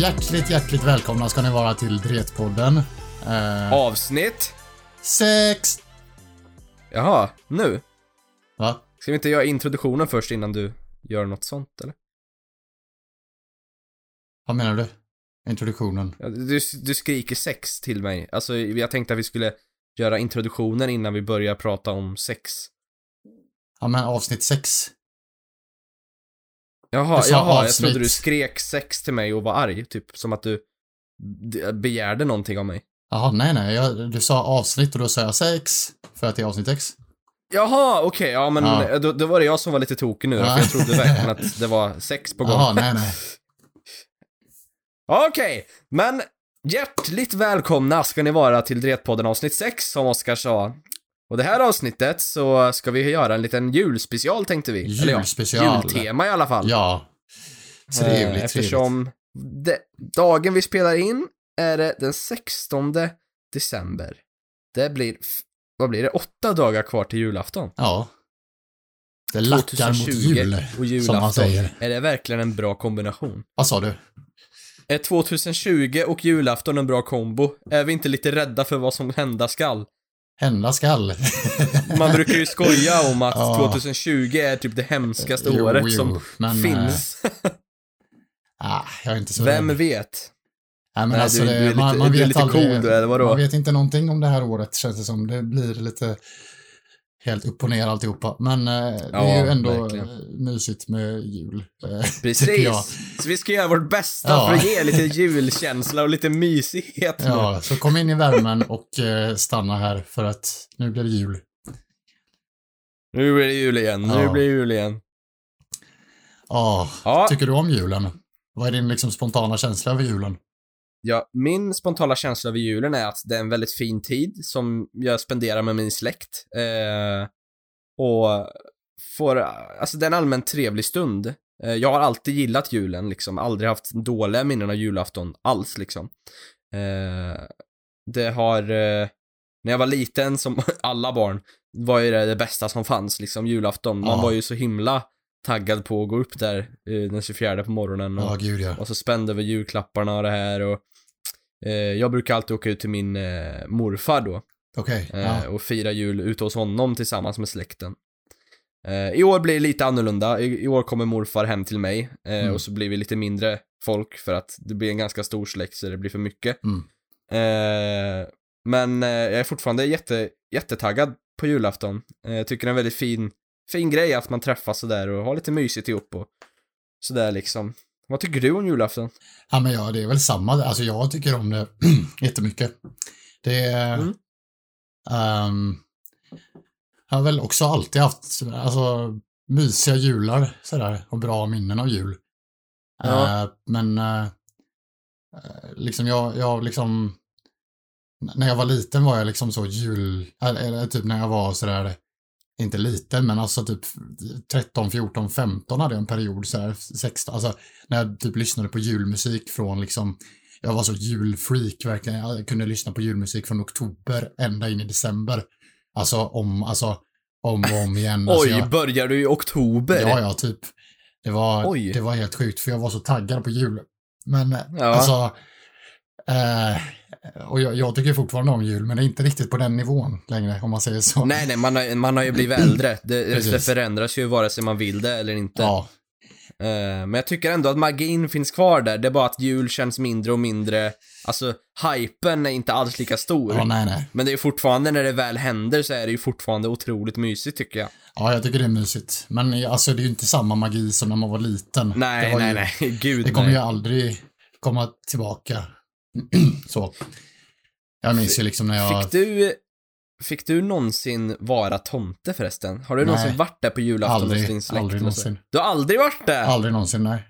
Hjärtligt välkomna ska ni vara till Drätpodden. Avsnitt 6. Jaha, nu. Va? Ska vi inte göra introduktionen först innan du gör något sånt, eller? Vad menar du? Introduktionen? Ja, du skriker sex till mig. Alltså, jag tänkte att vi skulle göra introduktionen innan vi börjar prata om sex. Ja, men avsnitt 6. Jaha, jag trodde du skrek sex till mig och var arg, typ som att du begärde någonting av mig. Jaha, nej, du sa avsnitt och då sa jag sex för att det är avsnitt 6. Jaha, okej, ja men ja. Då var det jag som var lite tokig nu, ja. För jag trodde verkligen att det var sex på gång. Jaha, nej. Okej, men hjärtligt välkomna ska ni vara till Drätpodden avsnitt 6 som Oskar sa. Och det här avsnittet så ska vi göra en liten julspecial, tänkte vi. Julspecial. Eller ja, jultema i alla fall. Ja, trevligt. Eftersom dagen vi spelar in är det den 16 december. Det blir, vad blir det? 8 dagar kvar till julafton. Ja. Det lackar mot jul och julafton, som man säger. Är det verkligen en bra kombination? Vad sa du? Är 2020 och julafton en bra kombo? Är vi inte lite rädda för vad som hända skall? Hända skall. Man brukar ju skoja om att 2020 är typ det hemskaste året som finns. Jag är inte så vem rädd. Vet? Nej, men alltså, man vet aldrig, eller vadå? Man vet inte någonting om det här året, känns det som. Det blir lite helt upp och ner alltihopa. Men det är ju ändå verkligen mysigt med jul. Precis. Så vi ska göra vårt bästa för att ge lite julkänsla och lite mysighet. Ja, så kom in i värmen och stanna här för att nu blir det jul. Nu blir det jul igen. Ja. Nu blir det jul igen. Ja, tycker du om julen? Vad är din liksom spontana känsla över julen? Ja, min spontana känsla över julen är att det är en väldigt fin tid som jag spenderar med min släkt. Och får, alltså det är en allmänt trevlig stund. Jag har alltid gillat julen, liksom. Aldrig haft dåliga minnen av julafton alls, liksom. Det har, när jag var liten, som alla barn, var ju det bästa som fanns, liksom, julafton. Man var ju så himla taggad på att gå upp där den 24 på morgonen och, gud, ja. Och så spände över julklapparna och det här och jag brukar alltid åka ut till min morfar då. Okej. Och fira jul ute hos honom tillsammans med släkten. I år blir det lite annorlunda. I år kommer morfar hem till mig och så blir vi lite mindre folk för att det blir en ganska stor släkt så det blir för mycket. Men jag är fortfarande jättetaggad på julafton. Jag tycker det är en väldigt fin grej att man träffas så där och har lite mysigt ihop och så där liksom. Vad tycker du om julafton? Ja, men ja, det är väl samma. Alltså jag tycker om det jättemycket. Det är jag har väl också alltid haft alltså mysiga jular så där och bra minnen av jul. Ja. Men liksom jag liksom när jag var liten var jag liksom så eller typ när jag var så där inte liten, men alltså typ 13, 14, 15 hade jag en period så här, 16, alltså när jag typ lyssnade på julmusik från liksom jag var så julfreak verkligen, jag kunde lyssna på julmusik från oktober ända in i december, alltså om igen. Alltså, oj, börjar du i oktober? Ja, typ. Det var helt sjukt för jag var så taggad på jul. Men alltså och jag tycker fortfarande om jul, men det är inte riktigt på den nivån längre, om man säger så. Nej, man har ju blivit äldre. Det förändras ju vare sig man vill det eller inte. Ja. Men jag tycker ändå att magin finns kvar där. Det är bara att jul känns mindre och mindre. Alltså, hypen är inte alls lika stor. Ja, nej. Men det är fortfarande, när det väl händer så är det ju fortfarande otroligt mysigt, tycker jag. Ja, jag tycker det är mysigt. Men alltså, det är ju inte samma magi som när man var liten. Nej, var nej. Gud, det kommer ju aldrig komma tillbaka. Så. Jag minns ju liksom när jag... Fick du någonsin vara tomte förresten? Har du någonsin varit där på julafton? Aldrig någonsin. Du har aldrig varit där? Aldrig någonsin, nej.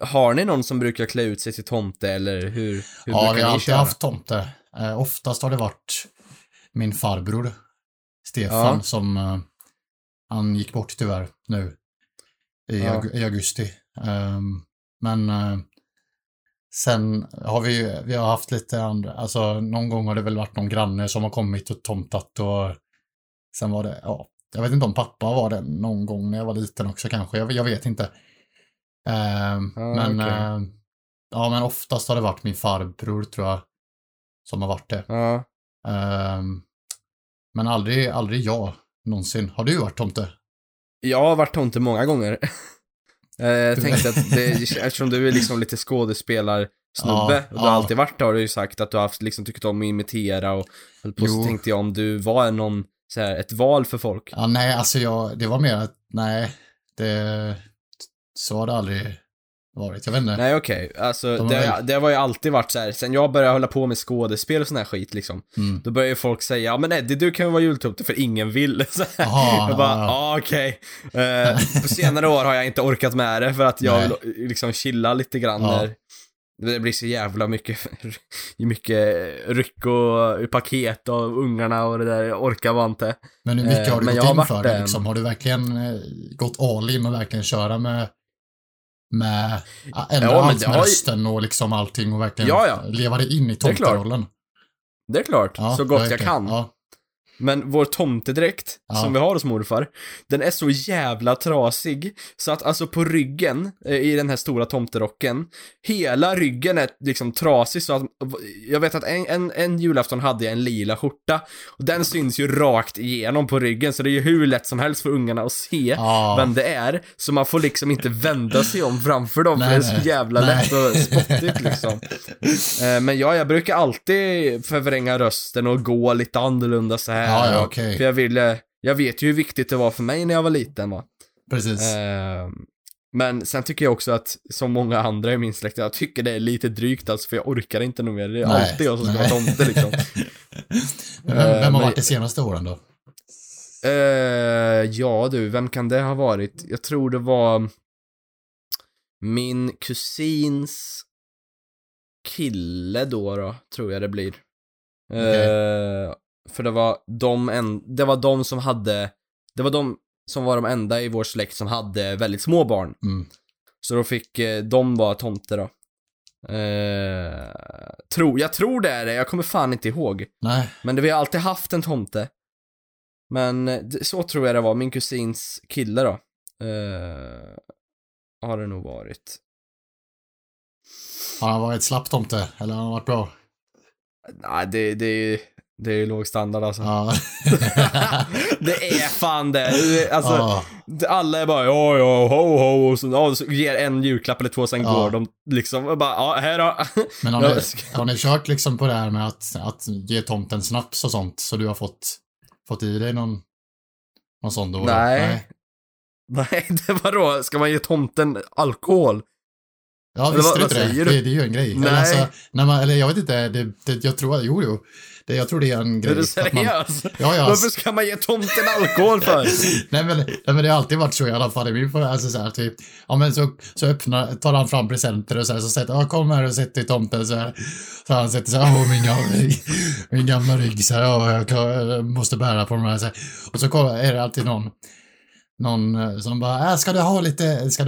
Har ni någon som brukar klä ut sig till tomte eller hur brukar ni köra? Ja, vi har alltid haft tomte. Oftast har det varit min farbror Stefan som han gick bort tyvärr nu i augusti. Men sen har vi har haft lite andra, alltså någon gång har det väl varit någon granne som har kommit och tomtat och sen var det, jag vet inte om pappa var det någon gång när jag var liten också kanske, jag vet inte. Men okay. Ja, men oftast har det varit min farbror, tror jag, som har varit det. Ja. Men aldrig jag någonsin. Har du varit tomte? Jag har varit tomte många gånger. Jag tänkte att det, eftersom du är liksom lite skådespelarsnubbe, och du har alltid varit där, har du ju sagt att du har haft, liksom, tyckt om att imitera och höll på, så tänkte jag om du var någon, så här, ett val för folk. Ja, nej, alltså det var mer att, nej, det, så har det aldrig varit, jag vet inte. Nej, okej. Alltså, det har ju alltid varit så här. Sen jag började hålla på med skådespel och sån här skit, liksom. Mm. Då börjar ju folk säga, ja men Eddie, du kan ju vara jultomte för ingen vill. Jag bara, okej. På senare år har jag inte orkat med det för att jag vill, liksom, chilla lite grann där. Det blir så jävla mycket ryck och paket och ungarna och det där, jag orkar var inte. Men hur mycket har du gått in för det, liksom? Har du verkligen gått all in och verkligen köra med allt med rösten och liksom allting och verkligen leva det in i tomterollen? Det är klart, så gott jag kan. Ja. Men vår tomtedräkt som vi har hos morfar, den är så jävla trasig så att, alltså, på ryggen i den här stora tomterocken, hela ryggen är liksom trasig, så att jag vet att en julafton hade jag en lila skjorta och den syns ju rakt igenom på ryggen, så det är ju hur lätt som helst för ungarna att se vem det är, så man får liksom inte vända sig om framför dem. Nej, för det är så jävla lätt och spottigt, liksom. Men jag brukar alltid förvränga rösten och gå lite annorlunda så här. Ja, okay. För jag vet ju hur viktigt det var för mig när jag var liten, va? Precis. Men sen tycker jag också att, som många andra i min släkt, jag tycker det är lite drygt, alltså, för jag orkar inte nog mer. Det är alltid jag som ska vara tomte, liksom. Vem har varit de senaste åren då? Vem kan det ha varit? Jag tror det var min kusins kille då tror jag det blir. Okay. För det var de som var de enda i vår släkt som hade väldigt små barn. Mm. Så då fick de vara tomter då. Jag tror det är det. Jag kommer fan inte ihåg. Nej. Men vi har alltid haft en tomte. Men så tror jag det var. Min kusins kille då. Har det nog varit. Har han varit slapp tomte? Eller har han varit bra? Nej, det är ju... Det är ju låg standard, alltså. Ja. Det är fan det. Alltså, alla är bara ho. Så ger en julklapp eller två, sen går de liksom och bara, här då. Men har ni kört liksom på det här med att ge tomten snaps och sånt, så du har fått i dig någon sån då? Nej, det var då. Ska man ge tomten alkohol? Ja, visste du inte det? Det är ju en grej. Nej. Alltså, eller jag vet inte, jag tror att... Jo. Jag tror det är en grej. Är du seriös? Varför ska man ge tomten alkohol för? nej, men det har alltid varit så i alla fall i min förälder. Alltså, så här, typ, så tar han fram presenter och så sätter han, kom här och sätt dig tomten. Så han sätter sig, min gamla rygg, så här, jag måste bära på de här. Så här. Och så är det alltid någon som bara, ska du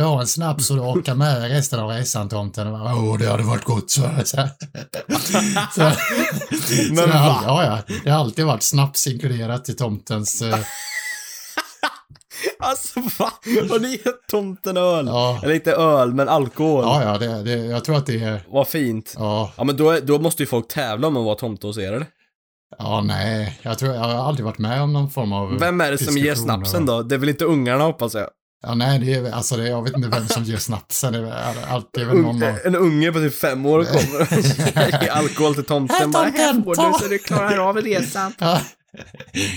ha en snaps så du orkar med resten av resan, tomten? Och bara, det hade varit gott. Så men det har alltid varit snaps inkluderat i tomtens... Alltså, va? Har ni gett tomten öl? Ja. Eller inte öl, men alkohol. Ja, jag tror att det är... Vad fint. Ja, men då måste ju folk tävla om att vara tomte hos er, eller? Ja, nej. Jag har aldrig varit med om någon form av... Vem är det som ger snapsen då? Det är väl inte ungarna, hoppas jag. Ja, nej. Jag vet inte vem som ger snapsen. Det är väl någon en unge på typ 5 år kommer och ger alkohol till tomten. Här får du så du klarar av resan. Ja.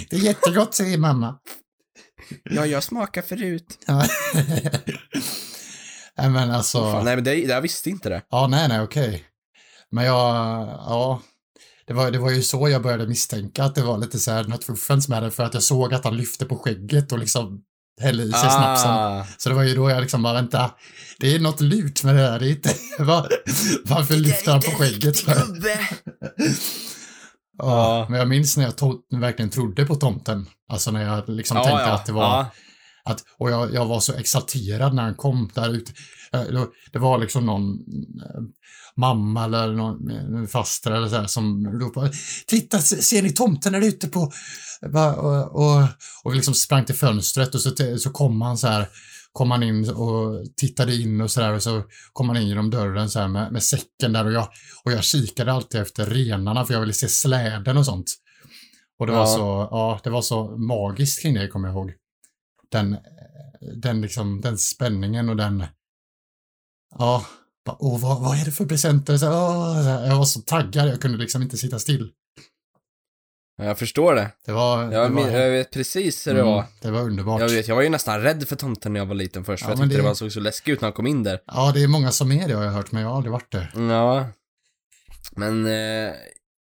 Det är jättegott, säger mamma. Ja, jag smakar förut. Nej, men alltså... nej, men jag visste inte det. Ja, nej, okej. Men det var ju så jag började misstänka att det var lite så här något fuffens med det, för att jag såg att han lyfte på skägget och liksom hällde i sig snapsen. Så det var ju då jag liksom bara, vänta, det är något lurt med det här. Det är inte, varför lyfter han på skägget? Men jag minns när jag verkligen trodde på tomten. Alltså när jag liksom tänkte att det var... och jag var så exalterad när han kom där ute. Det var liksom någon mamma eller någon faster eller så här som ropade, titta, ser ni tomten där ute på... Och liksom sprang till fönstret och så kom han så här kom han in och tittade in och sådär, och så kom han in genom dörren så här med säcken där, och jag kikade alltid efter renarna för jag ville se släden och sånt. Och det var så magiskt kring det, kommer jag ihåg. Den liksom, den spänningen och den, ja, och vad är det för presenter? Så här, jag var så taggad, jag kunde liksom inte sitta still. Jag förstår det. Jag vet precis hur det var. Det var underbart. Jag var ju nästan rädd för tomten när jag var liten först. För jag tyckte det såg så läskigt ut när han kom in där. Ja, det är många som är det, har jag hört, men jag har aldrig varit det. Ja. Men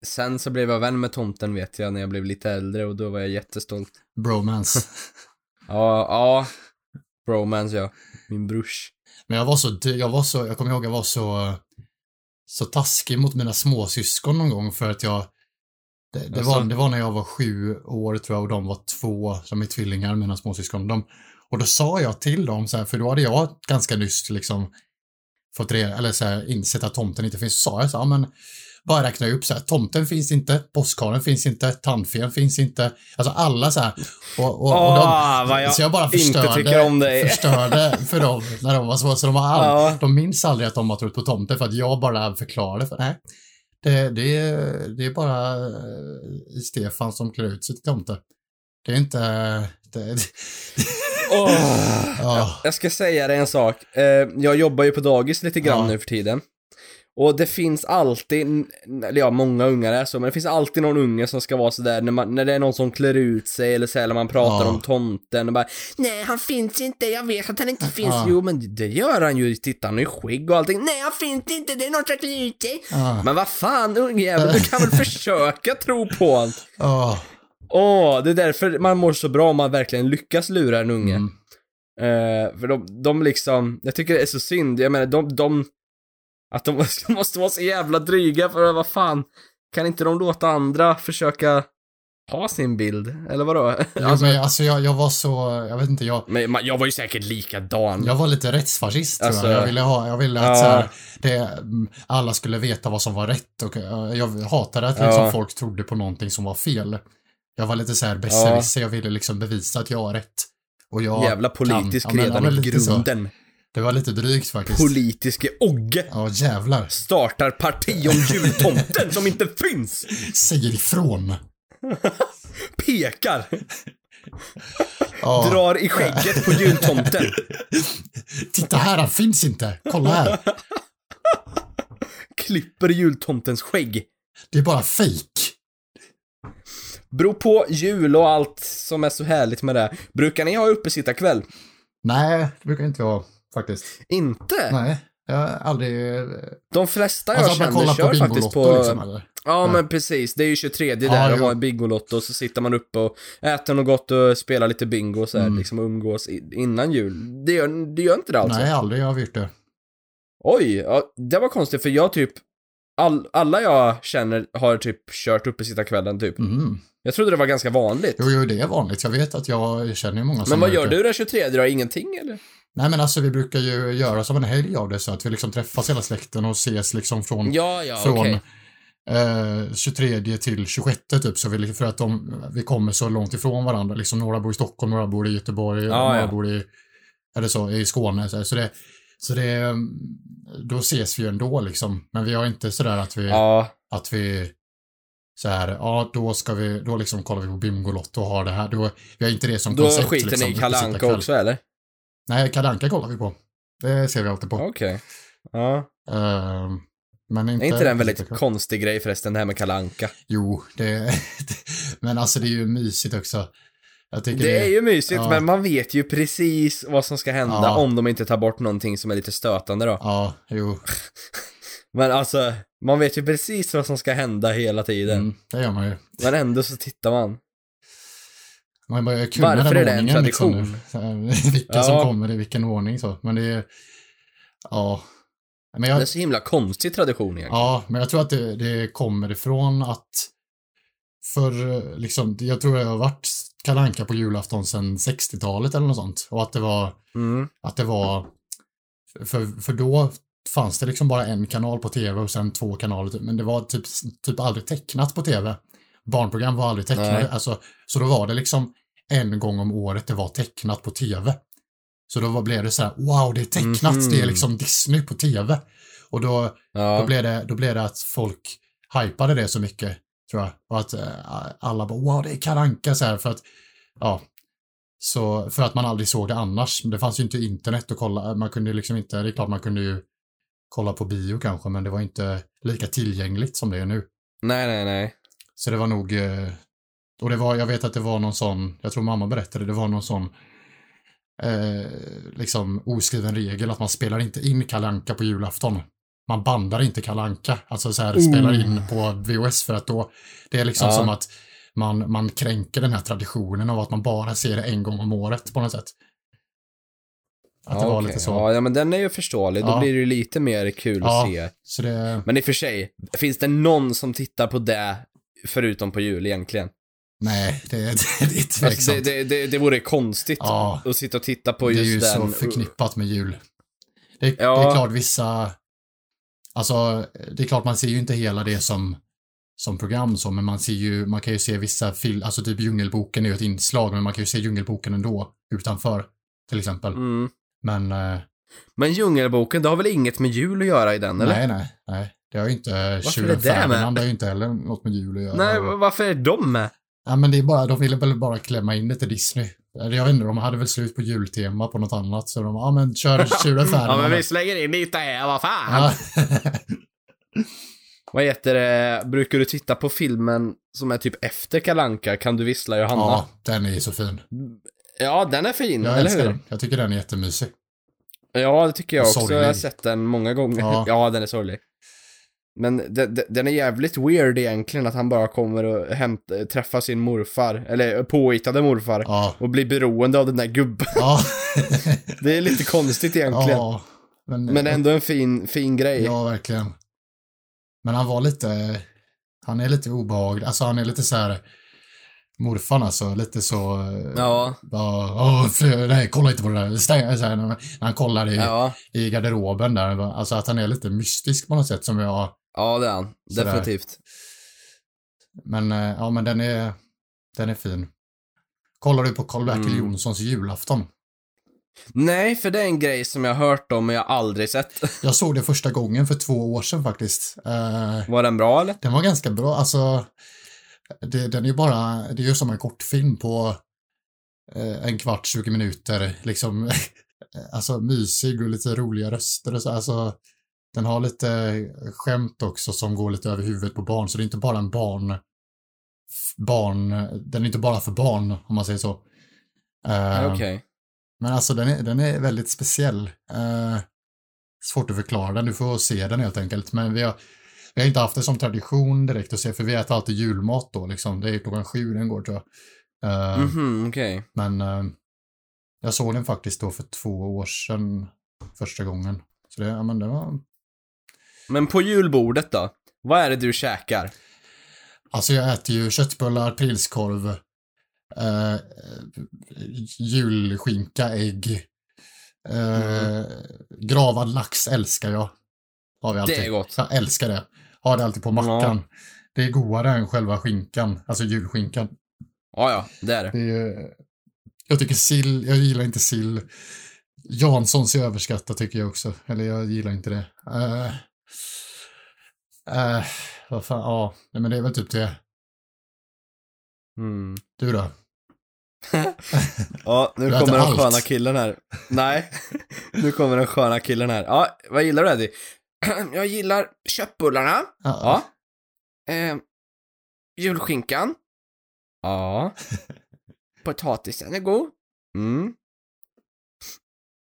sen så blev jag vän med tomten, vet jag, när jag blev lite äldre. Och då var jag jättestolt. Bromance. Ja. Bromance, ja. Min brors. Men jag kommer ihåg, jag var så taskig mot mina småsyskon någon gång, för att jag... Det var när jag var 7 år, tror jag, och de var 2, som är tvillingar, mina småsyskon. Och då sa jag till dem så här, för då hade jag ganska nyss liksom fått insett att tomten inte finns. Så sa jag så här, men bara räkna upp så här, tomten finns inte, påskharen finns inte, tandfen finns inte. Alltså alla så här. Så jag bara förstörde för dem när de var små. Så de var de minns aldrig att de har trott på tomten, för att jag bara förklarade för nej. Det är bara Stefan som klär ut sig till tomte. Det är inte... Jag ska säga dig en sak. Jag jobbar ju på dagis lite grann nu för tiden. Och det finns alltid... många ungar är så, men det finns alltid någon unge som ska vara sådär när det är någon som klär ut sig eller så här, när man pratar om tomten och bara, nej, han finns inte, jag vet att han inte finns. Jo, men det gör han ju, titta, han är skägg och allting. Nej, han finns inte, det är någon som klär ut sig. Men vad fan, ungjävel, du kan väl försöka tro på honom. Det är därför man mår så bra om man verkligen lyckas lura en unge. För de liksom, jag tycker det är så synd, jag menar, att de måste vara så jävla dryga, för vad fan, kan inte de låta andra försöka ha sin bild, eller vadå? Jag var så, jag vet inte, jag var ju säkert likadan. Jag var lite rättsfascist, alltså, tror jag. Jag ville att så här, alla skulle veta vad som var rätt, och jag hatade att liksom folk trodde på någonting som var fel. Jag var lite så här besserwisser, jag ville liksom bevisa att jag har rätt. Och jag jävla politisk redan i grunden. Det var lite drygt faktiskt. Politiske Ogge. Ja, jävlar. Startar parti om jultomten som inte finns. Säger ifrån. Pekar. Drar i skägget på jultomten. Titta här, han finns inte. Kolla här. Klipper jultomtens skägg. Det är bara fejk. Beror på jul och allt som är så härligt med det. Brukar ni ha uppe sitta kväll? Nej, det brukar inte jag. Faktiskt. Inte? Nej, jag har aldrig... De flesta jag känner kör faktiskt på... Liksom, eller? Ja, men precis. Det är ju 23 där och har en bingolotto, och så sitter man uppe och äter något gott och spelar lite bingo så här, liksom, och umgås innan jul. Det gör inte det alltså? Nej, aldrig. Jag har gjort det. Oj, ja, det var konstigt, för jag typ... Alla jag känner har typ kört uppe sitta kvällen typ. Jag trodde det var ganska vanligt. Jo, det är vanligt. Jag vet att jag känner många som... Men vad gör du den 23? Du har ingenting, eller? Nej, men alltså vi brukar ju göra som en helg av det, så att vi liksom träffas hela släkten och ses liksom från, från 23 till 26 typ, så vi, för att vi kommer så långt ifrån varandra, liksom några bor i Stockholm, några bor i Göteborg, några bor i, eller så, i Skåne, så det då ses vi ju ändå liksom, men vi har inte så där att vi så här, då liksom kollar vi på bingolotto och har det här, då vi har inte det som koncept. Då skiter liksom, ni i Kalle Anka också, eller? Nej, Kalle Anka kollar vi på. Det ser vi alltid på. Okej. Ja. Men inte... Är inte det en väldigt konstig grej förresten, det här med Kalle Anka? Jo, men alltså det är ju mysigt också. Jag tycker det är ju mysigt, men man vet ju precis vad som ska hända om de inte tar bort någonting som är lite stötande då. Ja, jo. Men alltså, man vet ju precis vad som ska hända hela tiden. Det gör man ju. Men ändå så tittar man. Varför är det en tradition? Liksom, vilka som kommer i vilken ordning. Så. Men det är... Ja. Men det är så himla konstig tradition egentligen. Ja, men jag tror att det kommer ifrån att... För, liksom, jag tror jag har varit Kalle Anka på julafton sedan 60-talet eller något sånt. Och att det var... För då fanns det liksom bara en kanal på tv och sen 2 kanaler. Typ. Men det var typ aldrig tecknat på tv. Barnprogram var aldrig tecknade, alltså, så då var det liksom en gång om året det var tecknat på tv. Så då blev det så här, wow, det är tecknat, det är liksom Disney på tv. Och då, då blev det att folk hypade det så mycket, tror jag. Och att alla bara, wow, det är Kalle Anka så här, för att, ja. Så, för att man aldrig såg det annars. Det fanns ju inte internet att kolla. Man kunde liksom inte, det är klart man kunde ju kolla på bio kanske, men det var inte lika tillgängligt som det är nu. Nej. Så det var nog, och det var, jag vet att det var någon sån, jag tror mamma berättade, det var någon sån liksom oskriven regel att man spelar inte in Kalle Anka på julafton. Man bandar inte Kalle Anka. Alltså så här, spelar in på VHS, för att då, det är liksom som att man kränker den här traditionen av att man bara ser det en gång om året på något sätt. Att det var lite så. Ja, men den är ju förståelig. Då blir det ju lite mer kul att se. Så det... Men i och för sig, finns det någon som tittar på det förutom på jul egentligen? Nej, det är tveksamt. Alltså, det vore konstigt att sitta och titta på just den. Det är ju den. Så förknippat med jul. Det är klart vissa... Alltså, det är klart man ser ju inte hela det som program, så, men man kan ju se vissa film, alltså typ Djungelboken är ju ett inslag, men man kan ju se Djungelboken ändå utanför, till exempel. Men Djungelboken, det har väl inget med jul att göra i den, eller? Nej. Det har ju inte Ferdinand, det har ju inte heller något med jul att göra. Nej, varför är de med? Ja, men det är bara, de ville väl bara klämma in det till Disney. Jag vet inte, de hade väl slut på jultema på något annat, så de men kör Ferdinand. Ja, men vi slänger in lite här, vad fan? Vad heter det? Brukar du titta på filmen som är typ efter Kalle Anka? Kan du vissla Johanna? Ja, den är så fin. Ja, den är fin, eller hur? Den. Jag tycker den är jättemysig. Ja, det tycker jag också. Sorglig. Jag har sett den många gånger. Ja den är sorglig. Men den är jävligt weird egentligen, att han bara kommer och träffa sin morfar, eller påhittade morfar, och blir beroende av den där gubben. Det är lite konstigt egentligen. Men ändå en fin grej. Ja, verkligen. Men han är lite obehaglig. Alltså han är lite så här, morfan alltså, lite så... Ja. Nej, kolla inte på det där. Så här, när han kollar i garderoben där. Alltså att han är lite mystisk på något sätt som jag... Ja, det är han. Definitivt. Men, men den är fin. Kollar du på Karl-Bertil Jonssons julafton? Nej, för det är en grej som jag har hört om men jag aldrig sett. Jag såg det första gången för 2 år sedan faktiskt. Var den bra eller? Den var ganska bra, alltså den är ju bara, det är ju som en kortfilm på 20 minuter liksom. Alltså mysig och lite roliga röster och så. Alltså den har lite skämt också som går lite över huvudet på barn, så det är inte bara en barn, den är inte bara för barn om man säger så. Okej. Men alltså den är väldigt speciell. Svårt att förklara den, du får se den helt enkelt. Men vi har inte haft det som tradition direkt att se, för vi äter alltid julmat då liksom. Det är klockan 7 den går tror jag. Okej. Men jag såg den faktiskt då för 2 år sedan första gången. Så det, ja, men det var... Men på julbordet då? Vad är det du käkar? Alltså jag äter ju köttbullar, pilskorv... julskinka, ägg, gravad lax älskar jag. Har vi alltid. Det är gott. Jag älskar det. Har det alltid på mackan. Ja. Det är godare än själva skinkan, alltså julskinkan. Ja, det är det. Jag tycker sill, jag gillar inte sill. Janssons är överskattat tycker jag också. Eller jag gillar inte det. Vad fan, men det är väl typ det. Du då? Nu kommer den sköna killen här. Nej, nu kommer den sköna killen här. Ja, vad gillar du Eddie? Jag gillar köttbullarna. Ja. Julskinkan. Ja. Potatisen är god.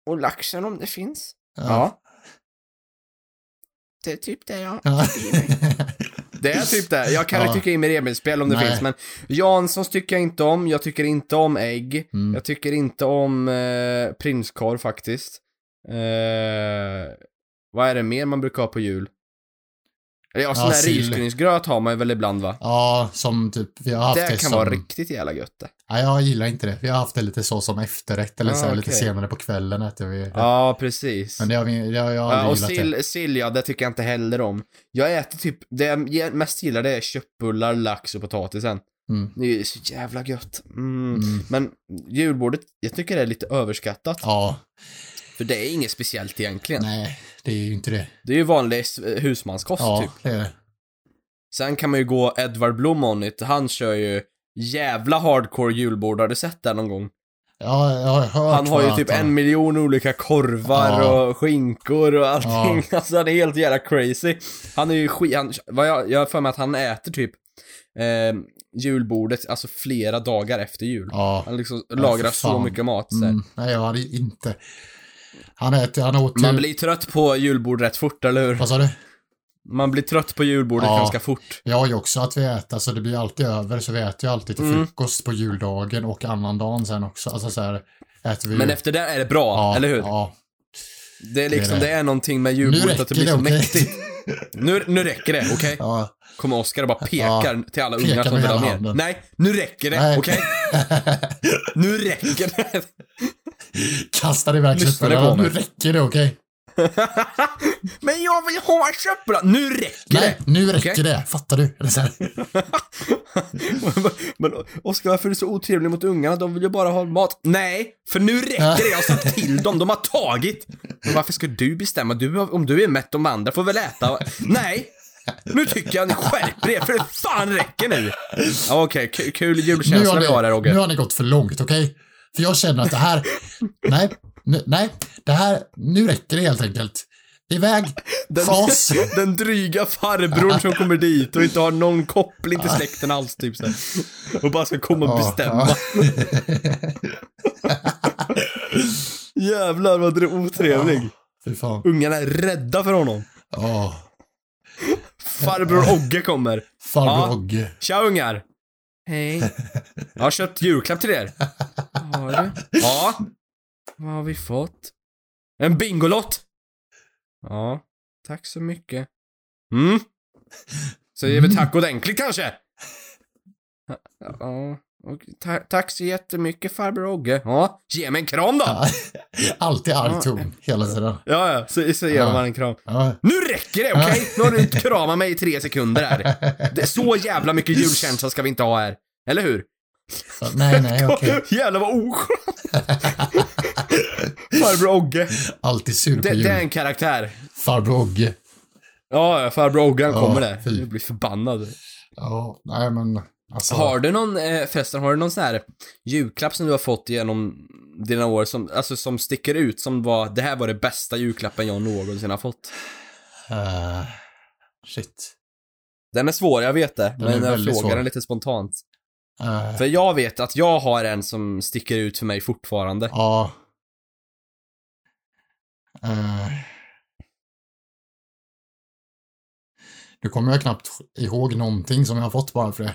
Och laxen om det finns. Ja. Det är typ det jag Det är typ det. Jag kan tycka in med revbensspel om det finns, men Janssons tycker jag inte om. Jag tycker inte om ägg. Jag tycker inte om prinskorv faktiskt. Vad är det mer man brukar ha på jul? Ja, sån här risgrynsgröt har man ju väl ibland va? Ja, som typ vi har haft det kan som... vara riktigt jävla gött det. Nej, jag gillar inte det. Vi har haft det lite så som efterrätt eller så här, lite senare på kvällen äter vi det. Ja, precis. Men det har vi, jag har och silja, det tycker jag inte heller om. Jag äter typ, det jag mest gillar det är köttbullar, lax och potatisen. Mm. Det är så jävla gött. Men julbordet, jag tycker det är lite överskattat. Ja. För det är inget speciellt egentligen. Nej, det är ju inte det. Det är ju vanlig husmanskost, ja, typ. Det är det. Sen kan man ju gå Edvard Blom on it. Han kör ju jävla hardcore julbord. Har du sett det någon gång? Ja, jag har hört. Han har ju typ 1 miljon olika korvar, ja, och skinkor och allting. Ja. Alltså han är helt jävla crazy. Han är ju jag för mig att han äter typ julbordet, alltså flera dagar efter jul. Ja. Han liksom lagrar så mycket mat. Nej, jag hade inte. Han åt man blir trött på julbord rätt fort, eller hur? Vad sa du? Man blir trött på julbordet ganska fort. Jag har ju också att vi äter, så det blir alltid över. Så vi äter ju alltid till frukost på juldagen och annan dagen sen också. Alltså så här, äter vi. Men efter det är det bra, eller hur? Ja. Det är liksom, det är någonting med julbordet att det blir så mäktigt. Nu räcker det, okej? Okay? Ja. Kommer Oskar och bara pekar till alla ungar som vill ha mer. Nej, nu räcker det, okej? Okay? Nu räcker det. Kasta det verkligen för det. Nu räcker det, okej? Okay? Men jag vill ha köpblatt. Nu räcker det. Nej, nu räcker det. Fattar du? Eller så här. Men Oskar, varför är du så otrevlig mot ungarna? De vill ju bara ha mat. Nej, för nu räcker det. Jag sa till dem. De har tagit. Men varför ska du bestämma? Om du är mätt, de andra får väl äta. Nej. Nu tycker jag ni skärper er, för det fan räcker nu. Okej, kul julkänsla vi har där, Roger. Nu har ni gått för långt, okej? För jag känner att det här... Nej, det här... Nu räcker det helt enkelt. Iväg, fas. Den dryga farbrorn som kommer dit och inte har någon koppling till släkten alls, typ så här. Och bara ska komma och bestämma. Jävlar vad otrevlig. Ungarna är rädda för honom. Farbror Ogge kommer. Farbror Ogge. Tja ungar. Hej. Jag har köpt julklapp till er. Har du? Ja. Vad har vi fått? En bingolott. Ja, tack så mycket. Så ger vi tack ordentligt kanske. Ja. Tack så jättemycket, farbror Ogge. Ja, ge mig en kram då. Alltid arg ton hela tiden. Ja, så ger man en kram. Nu räcker det, okej? Nu har du inte kramat mig i 3 sekunder här. Det är så jävla mycket julkänsla ska vi inte ha här. Eller hur? Nej, okej. Jävlar vad oskönt. Farbror Ogge. Alltid sur på jul. Det är en karaktär. Farbror Ogge. Ja, farbror Ogge, han kommer där. Jag blir förbannad. Ja, nej men... Alltså. Har du någon sån här julklapp som du har fått genom dina år som sticker ut, som var, det här var det bästa julklappen jag någonsin har fått? Shit. Den är svår, jag vet det. Men jag frågar den lite spontant. För jag vet att jag har en som sticker ut för mig fortfarande. Ja. Nu kommer jag knappt ihåg någonting som jag har fått bara för det.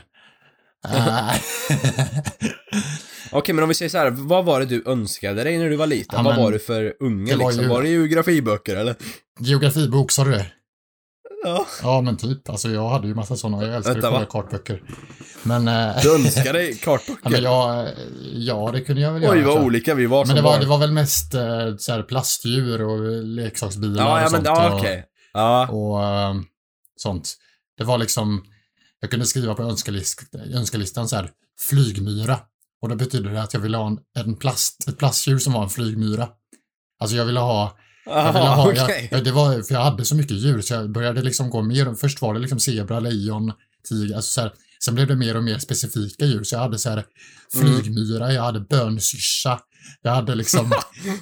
Okej, men om vi säger så här, vad var det du önskade dig när du var liten? Vad var du för unge? Var det geografiböcker eller? Geografibok, sa du det? Ja. Ja, men typ. Alltså jag hade ju massa sådana. Jag älskade att kartböcker. Men, du önskade dig kartböcker? Ja, men ja, det kunde jag väl göra. Oj, vad olika vi var. Men det var väl mest så här, plastdjur och leksaksbilar och sånt. Ja, okej. Ja. Och sånt. Det var liksom... Jag kunde skriva på önskelistan så här, flygmyra. Och det betyder det att jag ville ha ett plastdjur som var en flygmyra. Alltså jag ville ha... För jag hade så mycket djur så jag började liksom gå mer... Först var det liksom zebra, lejon, tiger. Alltså så här, sen blev det mer och mer specifika djur. Så jag hade så här flygmyra, jag hade bönsyrsa, jag hade liksom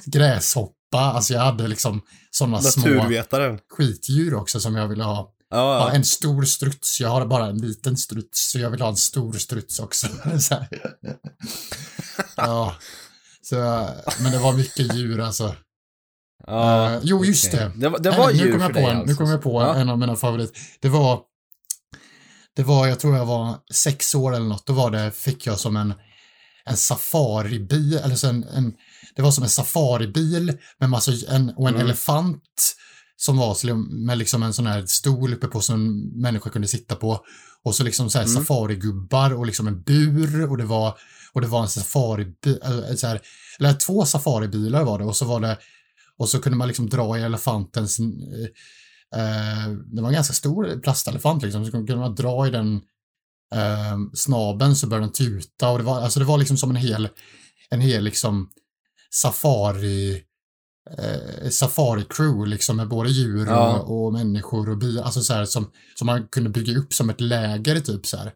gräshoppa. Alltså jag hade liksom sådana små skitdjur också som jag ville ha. Ja, en stor struts. Jag har bara en liten struts, så jag vill ha en stor struts också. Så här. Ja. Så, men det var mycket djur alltså. Ja, jo, just det. Det var djur för dig alltså. Nu kom jag på en av mina favoriter. Det var, jag tror jag var 6 år eller något. Då var det, fick jag som en safaribil. Eller så det var som en safaribil med massa, och en elefant. Som var med liksom en sån här stol uppe på som människor kunde sitta på. Och så liksom så här safarigubbar och liksom en bur. Och det var en safaribil. Eller 2 safaribilar var det. Och så kunde man liksom dra i elefantens... det var en ganska stor plastelefant liksom. Så kunde man dra i den snabeln så började den tuta. Och det var liksom som en hel liksom safari crew liksom, med både djur och människor och bilar, alltså så här, som man kunde bygga upp som ett läger typ så här.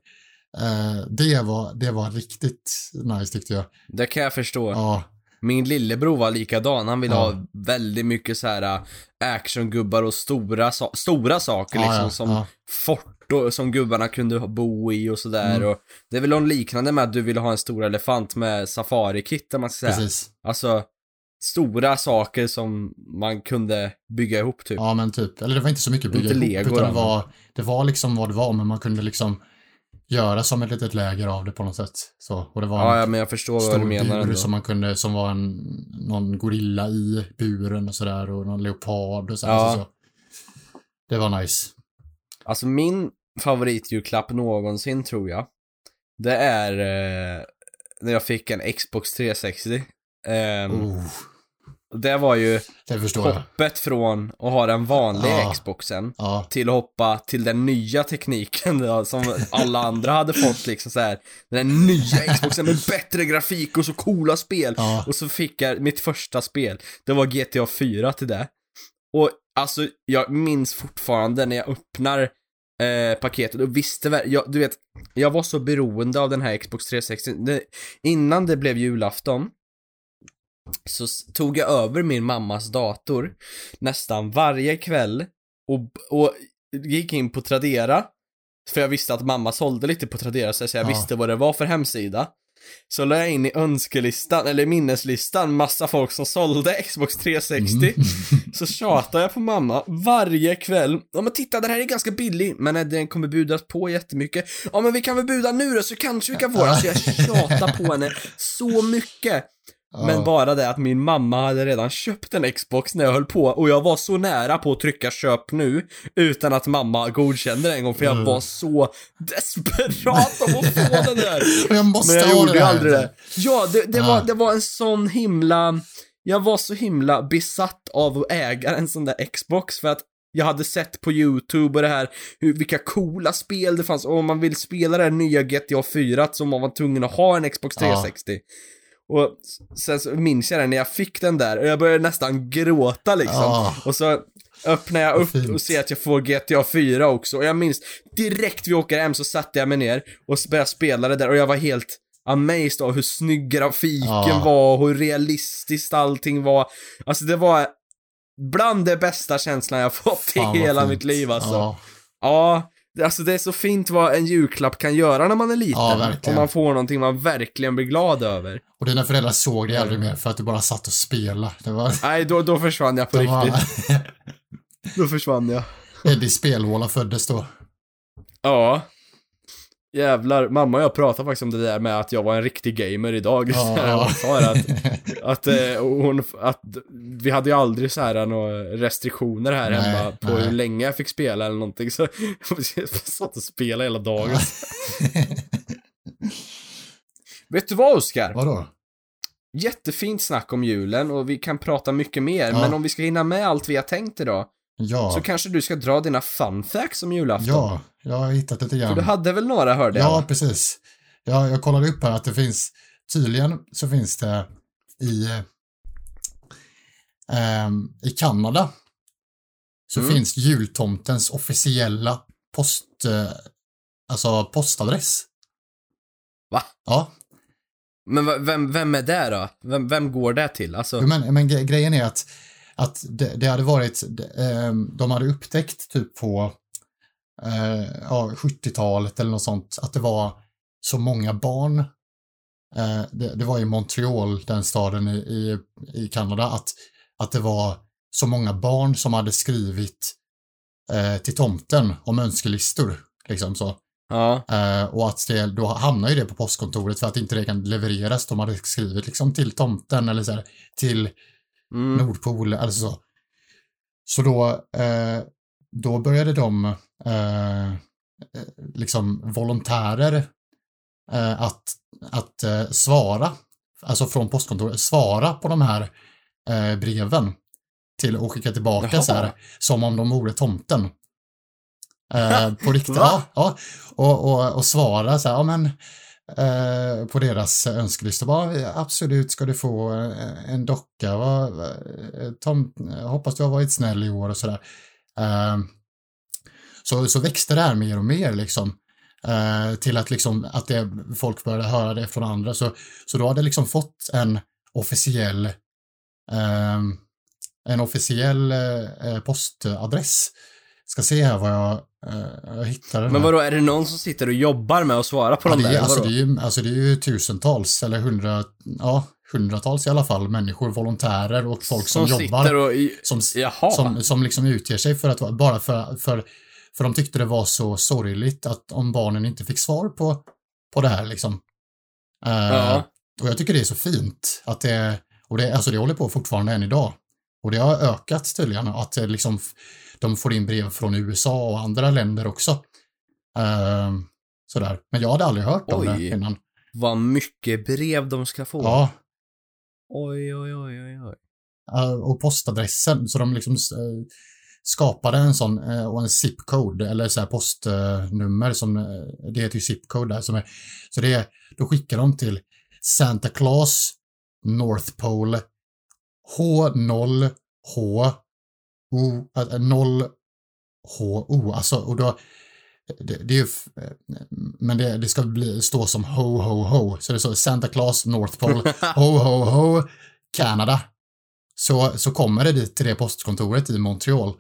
Det var riktigt nice tyckte jag. Det kan jag förstå. Ja. Min lillebror var likadan. Han ville ha väldigt mycket så här actiongubbar och stora saker liksom, som fort och, som gubbarna kunde bo i och sådär. Mm. Och det är väl någon liknande med att du ville ha en stor elefant med safarikit om man ska säga. Precis. Alltså stora saker som man kunde bygga ihop typ. Ja men typ, eller det var inte så mycket bygga ihop utan det var liksom vad det var, men man kunde liksom göra som ett litet läger av det på något sätt så, och det var men jag förstår vad du menar ändå. Som man kunde, som var någon gorilla i buren och sådär, och någon leopard och så, alltså, så. Det var nice. Alltså min favoritjulklapp någonsin tror jag det är när jag fick en Xbox 360. Det var ju hoppet från att ha den vanliga Xboxen till att hoppa till den nya tekniken då, som alla andra hade fått liksom så här, den nya Xboxen med bättre grafik och så coola spel. Och så fick jag mitt första spel. Det var GTA 4 till det. Och alltså jag minns fortfarande när jag öppnar paketet och visste jag var så beroende av den här Xbox 360. Innan det blev julafton så tog jag över min mammas dator nästan varje kväll och gick in på Tradera, för jag visste att mamma sålde lite på Tradera, så jag visste vad det var för hemsida. Så la jag in i önskelistan eller minneslistan massa folk som sålde Xbox 360. Så tjatade jag på mamma varje kväll. Ja men titta, den här är ganska billig, men den kommer budas på jättemycket. Ja men vi kan väl buda nu då, så kanske vi kan få den. Så jag tjatade på henne så mycket. Men bara det att min mamma hade redan köpt en Xbox när jag höll på, och jag var så nära på att trycka köp nu utan att mamma godkände det en gång, för jag var så desperat om att få den där. Men jag gjorde ju aldrig det. Ja, det var en sån himla... Jag var så himla besatt av att äga en sån där Xbox, för att jag hade sett på YouTube och det här vilka coola spel det fanns, och om man vill spela den nya GTA 4 så var man tvungen att ha en Xbox 360. Och sen så minns jag när jag fick den där, och jag började nästan gråta liksom. Och så öppnar jag upp och ser att jag får GTA 4 också. Och jag minns direkt vi åker hem så satte jag mig ner och började spela det där, och jag var helt amazed av hur snygg grafiken var och hur realistiskt allting var. Alltså det var bland det bästa känslan jag fått i hela mitt liv alltså. Alltså det är så fint vad en julklapp kan göra när man är liten. Ja, om man får någonting man verkligen blir glad över. Och dina föräldrar såg det aldrig mer för att du bara satt och spelade. Nej, då försvann jag på riktigt. Då försvann jag. Eddie spelhåla föddes då. Ja. Jävlar, mamma och jag pratade faktiskt om det där med att jag var en riktig gamer idag. Ja. att vi hade ju aldrig så här några restriktioner här hemma på hur länge jag fick spela eller någonting, så jag satt och spelade hela dagen. Vet du vad, Oskar? Vadå? Jättefint snack om julen, och vi kan prata mycket mer, men om vi ska hinna med allt vi har tänkt idag så kanske du ska dra dina fun facts om julafton. Ja, jag har hittat lite grann. För du hade väl några, hörde jag? Ja, precis. Jag kollade upp här att det finns, tydligen så finns det i Kanada så finns jultomtens officiella postadress. Va? Ja. Men vem är det då? Vem går det till? Alltså... Men grejen är att det hade varit, de hade upptäckt typ på 70-talet eller något sånt, att det var så många barn. Det var i Montreal, den staden i Kanada, att det var så många barn som hade skrivit till tomten om önskelistor liksom så. Och att det, då hamnar ju det på postkontoret för att inte det kan levereras. De hade skrivit liksom till tomten eller så här, till Nordpol eller så. Så då började de liksom volontärer att svara, alltså från postkontoret, svara på de här breven till och skicka tillbaka så här, som om de vore tomten. På riktigt. Ja. Och svara så här, ja men... på deras önskelista. Bara, absolut ska du få en docka. Tom, hoppas du har varit snäll i år och sådär. Så växte det här mer och mer liksom. Till att, liksom, att det, folk började höra det från andra. Så då hade liksom fått en officiell postadress. Ska se här vad jag hittade. Men vadå, är det någon som sitter och jobbar med att svara på dem där? Alltså det är ju tusentals eller hundratals i alla fall människor, volontärer och folk som jobbar och som liksom utger sig för att bara för de tyckte det var så sorgligt att om barnen inte fick svar på det här liksom. Och jag tycker det är så fint att det håller på fortfarande än idag. Och det har ökat tydligen att liksom de får in brev från USA och andra länder också. Sådär. Men jag hade aldrig hört om det innan. Vad mycket brev de ska få. Ja. Oj. Och postadressen. Så de liksom skapade en sån och en zip-code eller så här postnummer. Det heter ju zip-code där. Då skickar de till Santa Claus, Nordpol, H0HO, alltså, och då det är ju, men det ska stå som ho ho ho, så det står Santa Claus North Pole ho ho ho Canada, så kommer det dit till det postkontoret i Montreal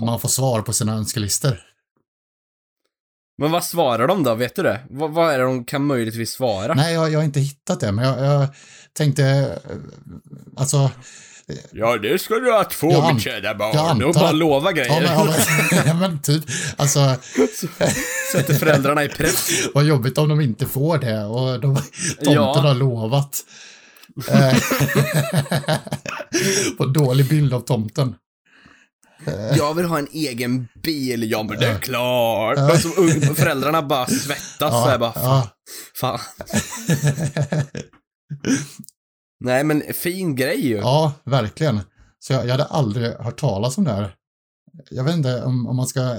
man får svar på sina önskelistor. Men vad svarar de då, vet du det? Vad är det de kan möjligtvis svara? Nej, jag har inte hittat det, men jag tänkte, alltså... Ja, det ska du att få, min kära barn. Och bara lova grejer. Ja, men typ, alltså... Sätter föräldrarna i press. Vad jobbigt om de inte får det, och tomten har lovat. Vad dålig bild av tomten. Jag vill ha en egen bil, ja men det är klart. Och föräldrarna bara svettas så här bara, fan. Nej, men fin grej ju. Ja, verkligen. Så jag hade aldrig hört talas om det här. Jag vet inte om man ska...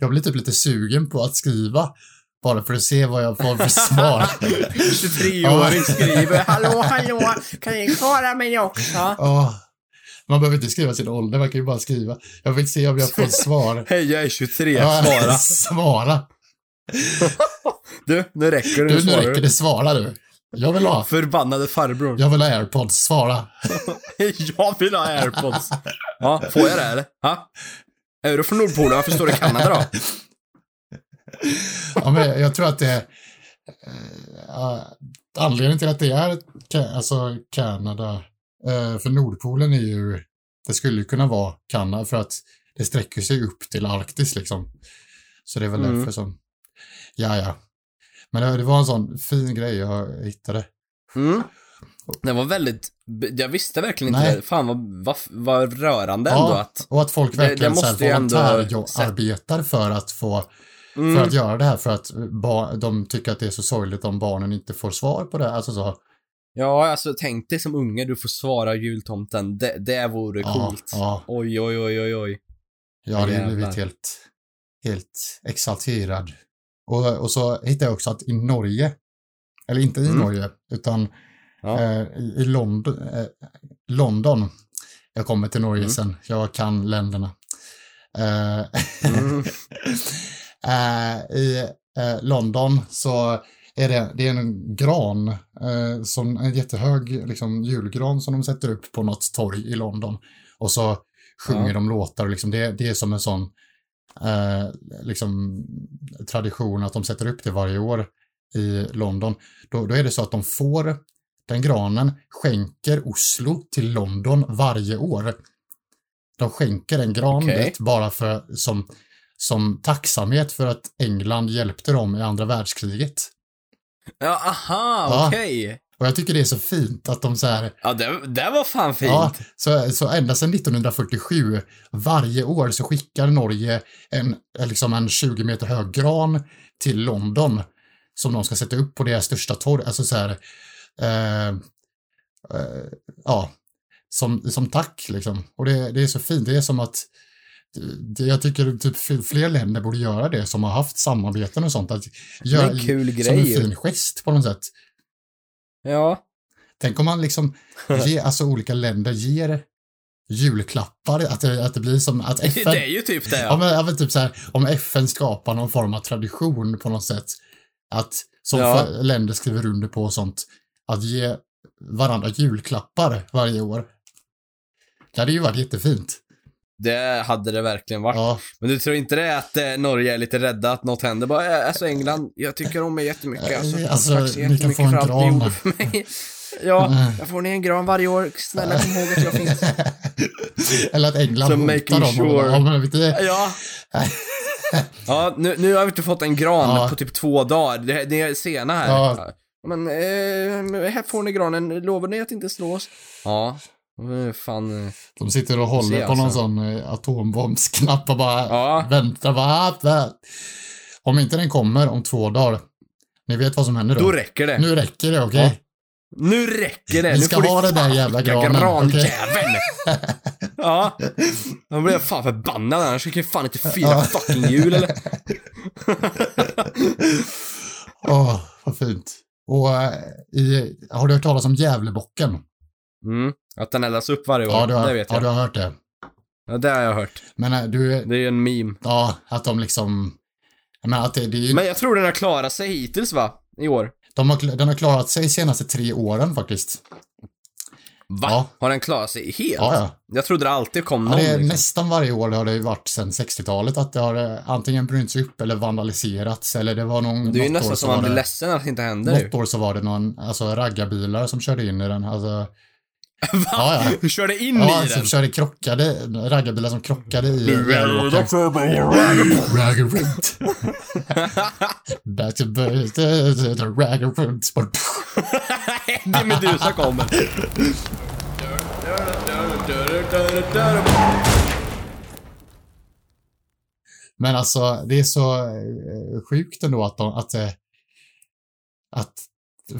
Jag blir typ lite sugen på att skriva. Bara för att se vad jag får för svar. 23-åring skriver, hallå, kan ni svara mig också? Man behöver inte skriva sin ålder, man kan ju bara skriva. Jag vill se om jag får svar. Hej, jag är 23, svara. Svara. Du, nu räcker det. Svara du. Jag vill ha. Förbannade farbror. Jag vill ha AirPods, svara. Jag vill ha AirPods. Ja, får jag det eller? Ja? Är du från Nordpolen? Varför står det Kanada då? Ja, men jag tror att det är... anledningen till att det är Kanada... För Nordpolen är ju, det skulle ju kunna vara Kanada för att det sträcker sig upp till Arktis liksom. Så det är väl därför som, ja. Men det var en sån fin grej jag hittade. Mm. Det var väldigt, jag visste verkligen inte det. Fan vad rörande ändå att. Och att folk verkligen arbetar för att få, för att göra det här. För att de tycker att det är så sorgligt om barnen inte får svar på det. Alltså så. Ja, alltså tänk dig som unge, du får svara jultomten. Det vore coolt. Ja. Oj. Ja, det blev helt exalterad. Och så hittade jag också att i Norge, eller inte i Norge, utan i London. Jag kommer till Norge sen, jag kan länderna. I London så... Det är en gran, som en jättehög liksom, julgran som de sätter upp på något torg i London. Och så sjunger de låtar. Och liksom, det är som en sån liksom, tradition att de sätter upp det varje år i London. Då är det så att de får den granen, skänker Oslo till London varje år. De skänker en gran dit bara för, som tacksamhet för att England hjälpte dem i andra världskriget. Ja, okej. Och jag tycker det är så fint att de så här... Ja, det var fan fint. Ja, så ända sedan 1947, varje år så skickar Norge en 20 meter hög gran till London som de ska sätta upp på deras största torg. Alltså så här... som tack, liksom. Och det är så fint. Det är som att jag tycker typ fler länder borde göra det som har haft samarbeten och sånt. Att göra en kul grej. Som en fin gest på något sätt. Ja. Tänk om man liksom olika länder ger julklappar, att det blir som att FN... Det är ju typ det, ja. Ja men typ så här, om FN skapar någon form av tradition på något sätt, att som länder skriver under på och sånt, att ge varandra julklappar varje år. Det hade ju varit jättefint. Det hade det verkligen varit. Ja. Men du tror inte det att Norge är lite rädda att något händer? Bara, alltså England, jag tycker om mig jättemycket. Alltså ni kan få en gran. Ja, jag får ni en gran varje år. Snälla, kom ihåg att jag finns. Eller att England so hotar dem. Sure. Ja. Ja, nu har vi inte fått en gran på typ 2 dagar. Det är sena här. Ja. Men här får ni granen. Lovar ni att inte slås? Ja. Fan. De sitter och håller på någon sån atombombsknapp och bara väntar. Bara, om inte den kommer om 2 dagar, ni vet vad som händer då. Då räcker det. Nu räcker det, okej? Okay? Ja. Nu räcker det. Vi ska ha den där jävla granen. Okay. Ja. De blir fan förbannade. Annars skickar ju fan inte 4 fucking jul. Eller? Vad fint. Och har du hört talas om Djungelboken? Mm. Att den eldas upp varje år, det vet jag. Ja, du har hört det. Ja, det har jag hört. Men det är ju en meme. Ja, att de liksom... Men jag tror den har klarat sig hittills, va? I år. Den har klarat sig de senaste 3 åren, faktiskt. Va? Ja. Har den klarat sig helt? Ja. Jag trodde det alltid kom någon. Det är nästan varje år har det ju varit sedan 60-talet att det har antingen brunts upp eller vandaliserats. Eller det var någon... Det är ju nästan som man blir ledsen att det inte händer. Något år så var det någon raggarbilar som körde in i den, alltså... Du körde in i den? Ja, raggarbilar som krockade i den. Raggarrunt. That's a raggarrunt. Det är Medusa kommer. Men alltså, det är så sjukt ändå att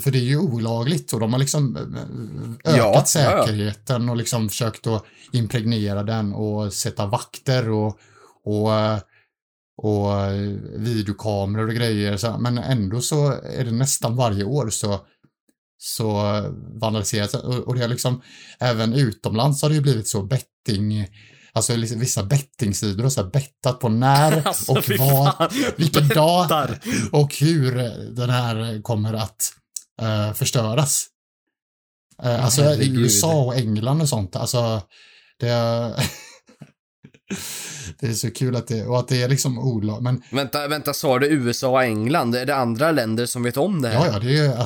för det är ju olagligt och de har liksom ökat säkerheten och liksom försökt att impregnera den och sätta vakter och videokameror och grejer, men ändå så är det nästan varje år så vandaliseras, och det är liksom även utomlands har det ju blivit så betting. Alltså vissa bettingsidor och så här bettat på när och vad, vilken dag och hur den här kommer att förstöras. I USA och England och sånt. Alltså, det är så kul att det är liksom olagligt. Men... Vänta, sa du USA och England? Är det andra länder som vet om det här? Ja, det är ju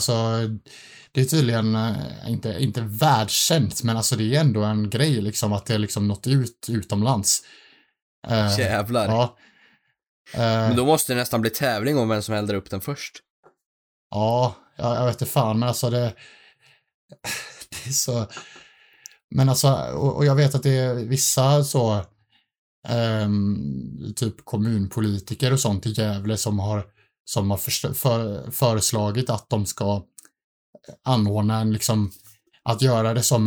det är tydligen inte världskänt, men alltså det är ändå en grej liksom att det är liksom nått ut utomlands. Jävlar. Ja. Men då måste det nästan bli tävling om vem som häller upp den först. Ja, jag vet inte fan, men alltså det är så... Men alltså, och jag vet att det är vissa så typ kommunpolitiker och sånt i Gävle som har föreslagit att de ska anordna liksom att göra det som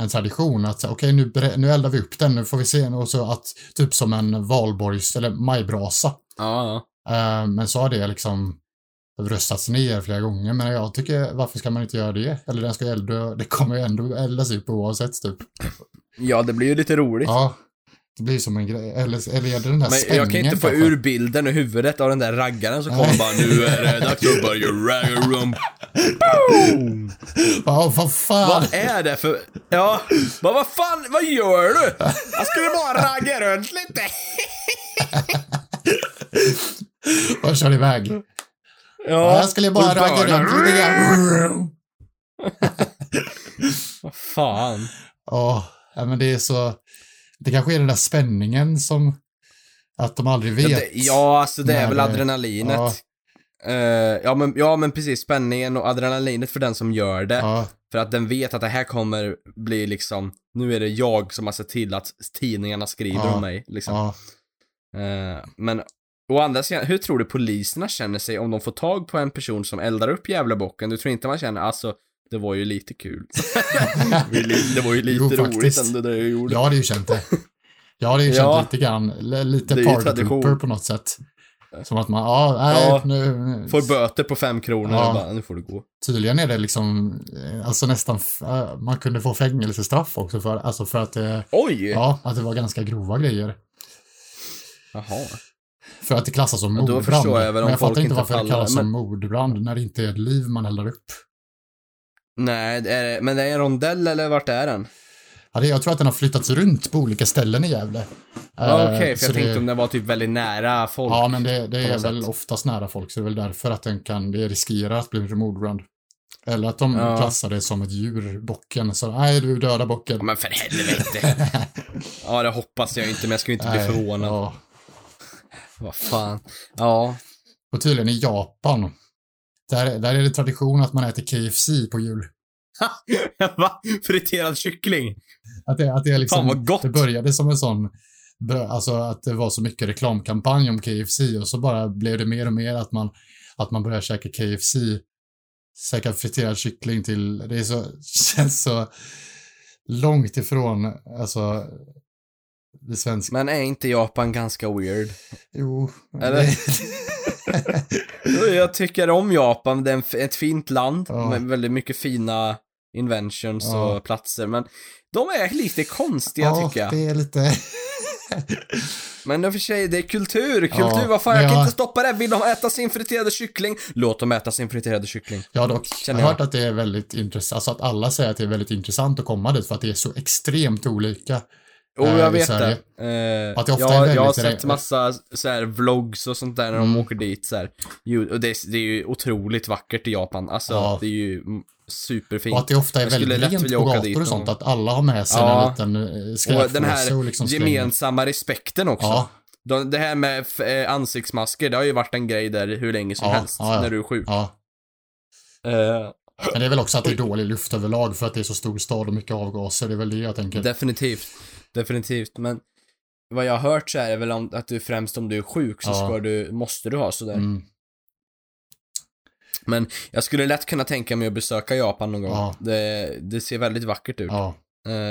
en tradition att okej, nu eldar vi upp den, nu får vi se, och så att typ som en valborgs eller majbrasa. Men så har det liksom röstats ner flera gånger, men jag tycker, varför ska man inte göra det? Eller den ska elda, det kommer ju ändå eldas upp oavsett typ. Ja, det blir ju lite roligt. Ja. Det blir som en grej, eller är det den där spänningen? Men jag kan inte få ur bilden och huvudet av den där raggaren som kommer bara, nu är det dags att börja raggarum. Boom! Vad fan? Vad är det för... Ja, vad fan, vad gör du? Jag skulle bara ragga runt lite. Vad kör iväg? Ja, jag skulle bara ragga runt. Vad fan? Ja, men det är så... Det kanske är den där spänningen som att de aldrig vet. Alltså det är väl adrenalinet. Men precis, spänningen och adrenalinet för den som gör det. För att den vet att det här kommer bli liksom, nu är det jag som har sett till att tidningarna skriver om mig liksom. Men å andra sidan, hur tror du poliserna känner sig om de får tag på en person som eldar upp Djungelboken? Du tror inte man känner, alltså det var ju lite kul. Det var ju lite roligt ändå det jag gjorde. Ja, det är ju känt det. Jag har ju känt lite grann, lite partypooper på något sätt. Som att man, nu får böter på 5 kronor, bara, nu får du gå. Tydligen är det liksom, alltså nästan, man kunde få fängelsestraff också för, alltså för att det, att det var ganska grova grejer. Jaha. För att det klassas som mordbrand. Då förstår jag väl om jag fattar inte varför det kallas som mordbrand när det inte är ett liv man eldar upp. Nej, men det är en rondell eller vart är den? Ja, jag tror att den har flyttats runt på olika ställen i Gävle. Okej, för jag tänkte om den var typ väldigt nära folk. Ja, men det är väl oftast nära folk, så det är väl därför att den kan riskera att bli mordbrand. Eller att de klassar det som ett djur, bocken. Så nej, du döda bocken. Ja, men för helvete. Ja, det hoppas jag inte, men jag skulle inte bli förvånad. Ja. Vad fan. Ja. Och tydligen i Japan, där är det tradition att man äter KFC på jul. Va? Friterad kyckling? Att det är liksom, fan vad gott. Det började som en sån, alltså att det var så mycket reklamkampanj om KFC, och så bara blev det mer och mer att man började käka KFC, säkert friterad kyckling till, det är så, känns så långt ifrån, alltså det svenska. Men är inte Japan ganska weird? Jo. Eller? Jag tycker om Japan, det är ett fint land med väldigt mycket fina inventions och platser, men de är lite konstiga tycker jag. Ja, det är lite... Men i och för sig, det är kultur, vad fan, jag kan inte stoppa det. Vill de äta sin friterade kyckling? Låt dem äta sin friterade kyckling. Jag har dock hört att det är väldigt intressant, alltså att alla säger att det är väldigt intressant att komma dit för att det är så extremt olika. Jag vet det. Jag har sett massa så här vlogs och sånt där när de åker dit så här. Och det är ju otroligt vackert i Japan. Alltså det är ju superfint. Och att det ofta är väldigt rent på gator och sånt, att alla har med sig en liten skräpflås och den här och liksom gemensamma respekten också. Ja. Det här med ansiktsmasker, det har ju varit en grej där hur länge som helst när du är sjuk. Ja. Men det är väl också att det är dålig luft överlag för att det är så stor stad och mycket avgaser, det är väl det jag tänker. Definitivt, men vad jag har hört så är väl att du främst om du är sjuk så måste du ha sådär. Men jag skulle lätt kunna tänka mig att besöka Japan någon gång. Det ser väldigt vackert ut.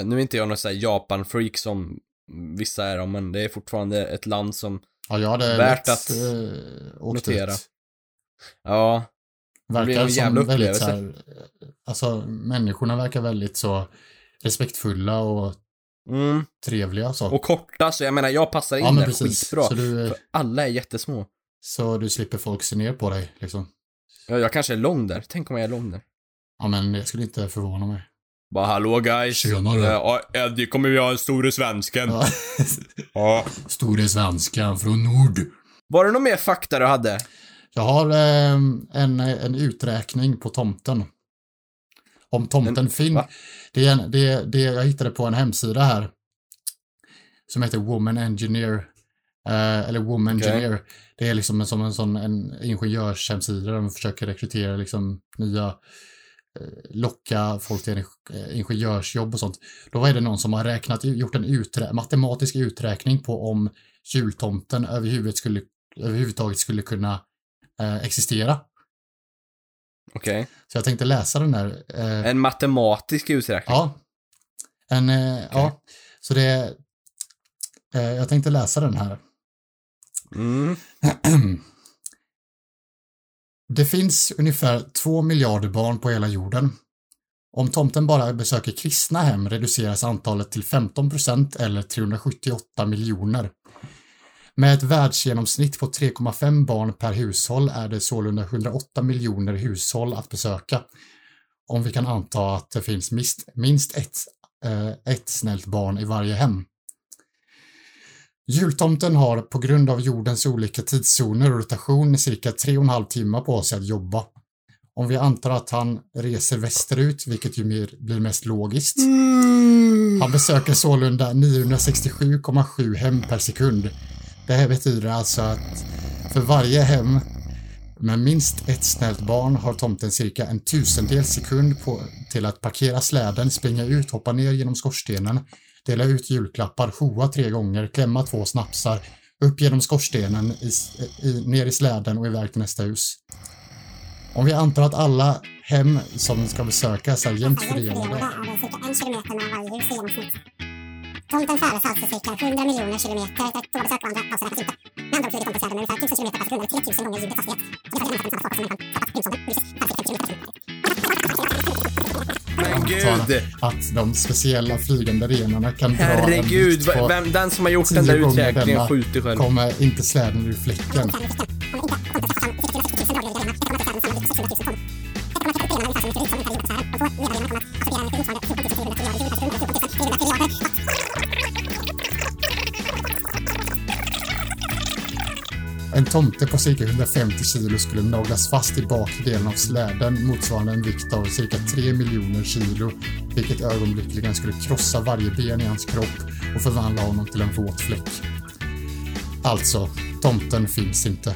Nu är inte jag någon sån här Japan-freak som vissa är om, men det är fortfarande ett land som är värt att notera. Ja, verkar som väldigt så här, alltså människorna verkar väldigt så respektfulla och trevliga saker. Och korta, så jag menar jag passar in där skitbra. Så för alla är jättesmå. Så du slipper folk se ner på dig liksom. Ja, jag kanske är lång där. Tänk om jag är lång där. Ja, men det skulle inte förvåna mig. Bara hallå guys. Eddie kommer vi ha en store svensken. Store svensken från Nord. Var det någon mer fakta du hade? Jag har en uträkning på tomten. Om tomten Finn. Det jag hittade på en hemsida här som heter Woman Engineer eller Woman Engineer. Det är liksom som en sån ingenjörshemsida där man försöker rekrytera liksom nya, locka folk till ingenjörsjobb och sånt. Då är det någon som har gjort en matematisk uträkning på om jultomten överhuvudtaget skulle kunna existera. Okej. Så jag tänkte läsa den här. En matematisk uträkning. Så det är, jag tänkte läsa den här. Det finns ungefär 2 miljarder barn på hela jorden. Om tomten bara besöker kristna hem reduceras antalet till 15% eller 378 miljoner. Med ett världsgenomsnitt på 3,5 barn per hushåll är det sålunda 108 miljoner hushåll att besöka. Om vi kan anta att det finns minst ett snällt barn i varje hem. Jultomten har på grund av jordens olika tidszoner och rotation cirka 3,5 timmar på sig att jobba. Om vi antar att han reser västerut, vilket ju blir mest logiskt. Han besöker sålunda 967,7 hem per sekund. Det här betyder alltså att för varje hem med minst ett snällt barn har tomten cirka en 1000del sekund till att parkera släden, springa ut, hoppa ner genom skorstenen, dela ut julklappar, hoa 3 gånger, klämma 2 snapsar, upp genom skorstenen, ner i släden och iväg till nästa hus. Om vi antar att alla hem som ska besökas är jämnt fördelade. Tomten färdes alltså cirka 100 miljoner kilometer. Då besök och andra pauser räknas inte. Men de kompenserade med ungefär 1000 kilometer per sekund eller 3000 gånger ljudets hastighet. Det var det enda som hade att de speciella flygande renarna kan dra herregud, vem den som har gjort den där uträkningen skjuter själv. Kommer inte släden ur fläcken. En tomte på cirka 150 kilo skulle naglas fast i bakdelen av släden motsvarande en vikt av cirka 3 miljoner kilo, vilket ögonblickligen skulle krossa varje ben i hans kropp och förvandla honom till en våt fläck. Alltså, tomten finns inte.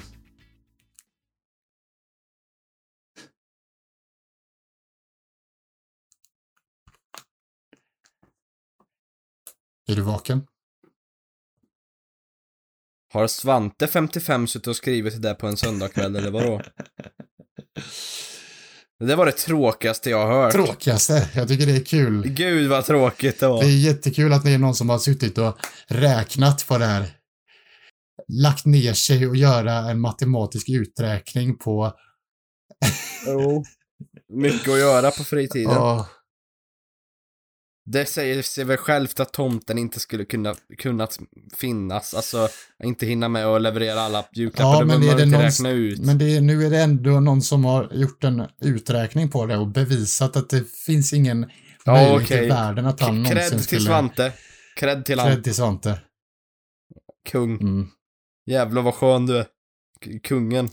Är du vaken? Har Svante 55 suttit och skrivit det där på en söndagkväll eller vadå? Det var det tråkigaste jag har hört. Tråkigaste? Jag tycker det är kul. Gud vad tråkigt det var. Det är jättekul att ni är någon som har suttit och räknat på det här. Lagt ner sig och göra en matematisk uträkning på... Jo, mycket att göra på fritiden. Oh. Det säger sig väl självt att tomten inte skulle kunna finnas. Alltså, inte hinna med att leverera alla julklappar. Ja, men, nu är det ändå någon som har gjort en uträkning på det och bevisat att det finns ingen möjlighet i världen att han någonsin skulle... Cred till Svante. Kung. Mm. Jävlar vad skön du är. Kungen.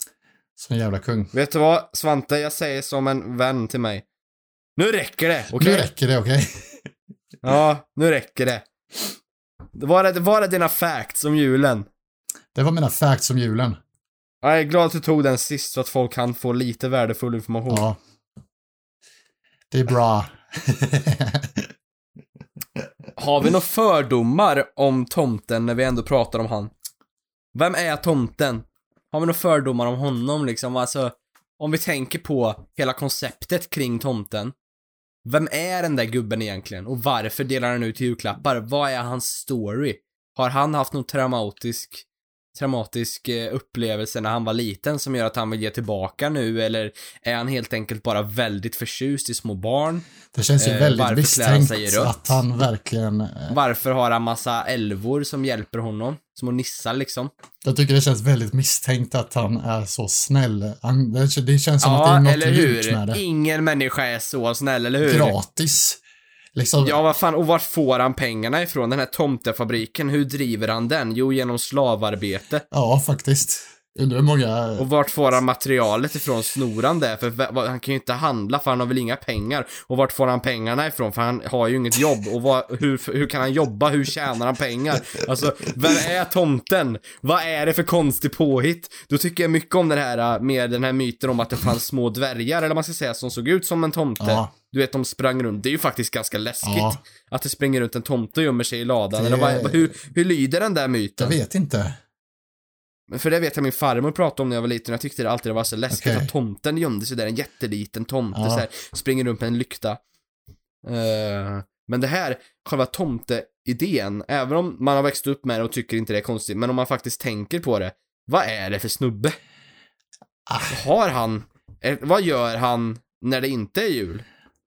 Som jävla kung. Vet du vad, Svante? Jag säger som en vän till mig. Nu räcker det, okej? Ja, nu räcker det. Var det dina facts om julen? Det var mina facts om julen. Jag är glad att du tog den sist så att folk kan få lite värdefull information. Ja. Det är bra. Har vi några fördomar om tomten när vi ändå pratar om han? Vem är tomten? Har vi några fördomar om honom liksom? Alltså, om vi tänker på hela konceptet kring tomten. Vem är den där gubben egentligen? Och varför delar han ut julklappar? Vad är hans story? Har han haft någon traumatisk upplevelse när han var liten som gör att han vill ge tillbaka nu? Eller är han helt enkelt bara väldigt förtjust i små barn? Det känns ju väldigt misstänkt att han verkligen... Varför har han massa älvor som hjälper honom? Som att nissa liksom. Jag tycker det känns väldigt misstänkt att han är så snäll. Det känns som att det är något lurt med det. Ingen människa är så snäll, eller hur? Gratis. Liksom. Ja, vad fan. Och var får han pengarna ifrån? Den här tomtefabriken, hur driver han den? Jo, genom slavarbete. Ja, faktiskt. Och vart får han materialet ifrån? Snor han det? För han kan ju inte handla för han har väl inga pengar. Och vart får han pengarna ifrån? För han har ju inget jobb. Och hur kan han jobba? Hur tjänar han pengar? Alltså, vem är tomten? Vad är det för konstig påhitt? Då tycker jag mycket om det här med den här myten om att det fanns små dvärgar, eller man ska säga, som såg ut som en tomte. Ja. Du vet, de sprang runt. Det är ju faktiskt ganska läskigt att det springer runt en tomte och gömmer sig i ladan. Det... Eller hur lyder den där myten? Jag vet inte. För det vet jag min farmor pratade om när jag var liten. Jag tyckte det alltid var så läskigt att tomten gömde sig där. En jätteliten tomte så här, springer runt med en lykta. Men det här, själva tomteidén, även om man har växt upp med det och tycker inte det är konstigt, men om man faktiskt tänker på det, vad är det för snubbe? Vad gör han när det inte är jul?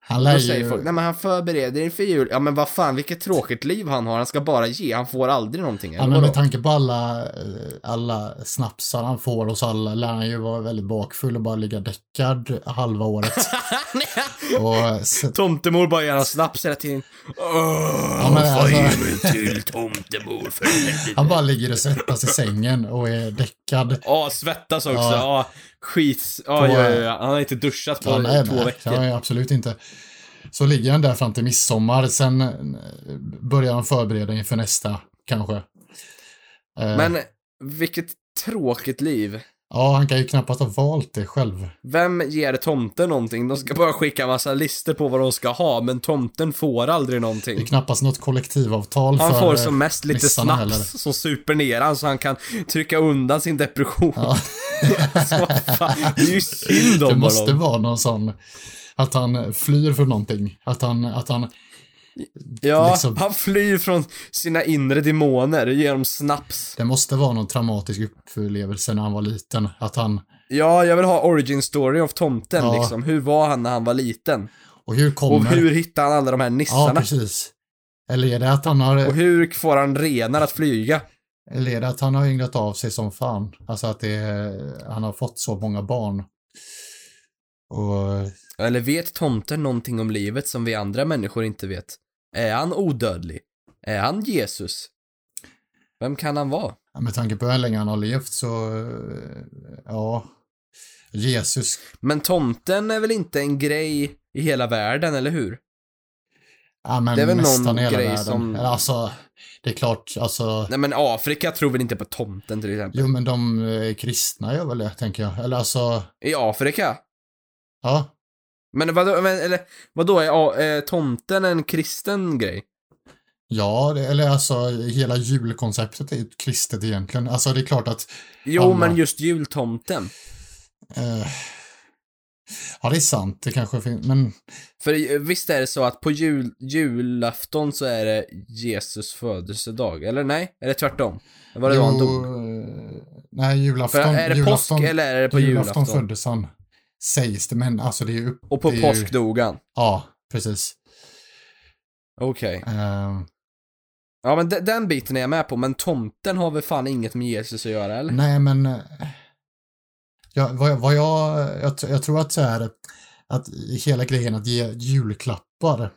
Då säger folk, nej men han förbereder inför jul. Ja men vad fan, vilket tråkigt liv han har. Han ska bara ge, han får aldrig någonting. Ja men med tanke på alla snapsar han får hos alla, lär han ju vara väldigt bakfull och bara ligga däckad halva året. Och tomtemor bara gärna snaps hela tiden. Till tomtemor för han bara ligger och svettas i sängen och är däckad. Svettas också. Han har inte duschat på 2 veckor. Nej, absolut inte. Så ligger han där fram till midsommar. Sen börjar han förbereda inför nästa, kanske. Men vilket tråkigt liv. Ja, han kan ju knappast ha valt det själv. Vem ger tomten någonting? De ska bara skicka massa lister på vad de ska ha, men tomten får aldrig någonting. Det är knappast något kollektivavtal. Han får som mest lite snaps som super ner han så han kan trycka undan sin depression. Ja. Så, fan, det är ju synd om honom. Det måste vara någon sån att han flyr för någonting. Att han Ja, liksom, han flyr från sina inre demoner genom snaps. Det måste vara någon traumatisk upplevelse när han var liten, att han... Ja, jag vill ha origin story of tomten, ja, liksom. Hur var han när han var liten? Och hur kommer... Och hur hittar han alla de här nissarna? Ja, precis. Eller är det att han har... Och hur får han renar att flyga? Eller är det att han har ynglat av sig som fan? Alltså att det är... han har fått så många barn. Och... Eller vet tomten någonting om livet som vi andra människor inte vet? Är han odödlig? Är han Jesus? Vem kan han vara? Ja, med tanke på hur länge han har levt så... Ja... Jesus. Men tomten är väl inte en grej i hela världen, eller hur? Ja, men det är väl nästan någon grej världen. Som... Alltså, det är klart, alltså... Nej, men Afrika tror väl inte på tomten till exempel? Jo, men de kristna gör väl det, tänker jag. Eller alltså... I Afrika? Ja. Men vadå är tomten en kristen grej? Ja, eller alltså hela julkonceptet är ju kristet egentligen. Alltså det är klart att... Jo, alla... men just jultomten. Ja, det är sant. Det kanske finns, men... För visst är det så att på julafton så är det Jesus födelsedag, eller nej? Eller tvärtom? Var det då han dog? Nej, julafton. För är det julafton, påsk eller är det på julafton? Julafton föddes han, sägs det, men alltså det är ju... Och på påsk ju... dog han? Ja, precis. Okej. Okay. Ja, men den biten är jag med på, men tomten har väl fan inget med Jesus att göra, eller? Nej, men... Ja, jag tror att så här, att hela grejen att ge julklappar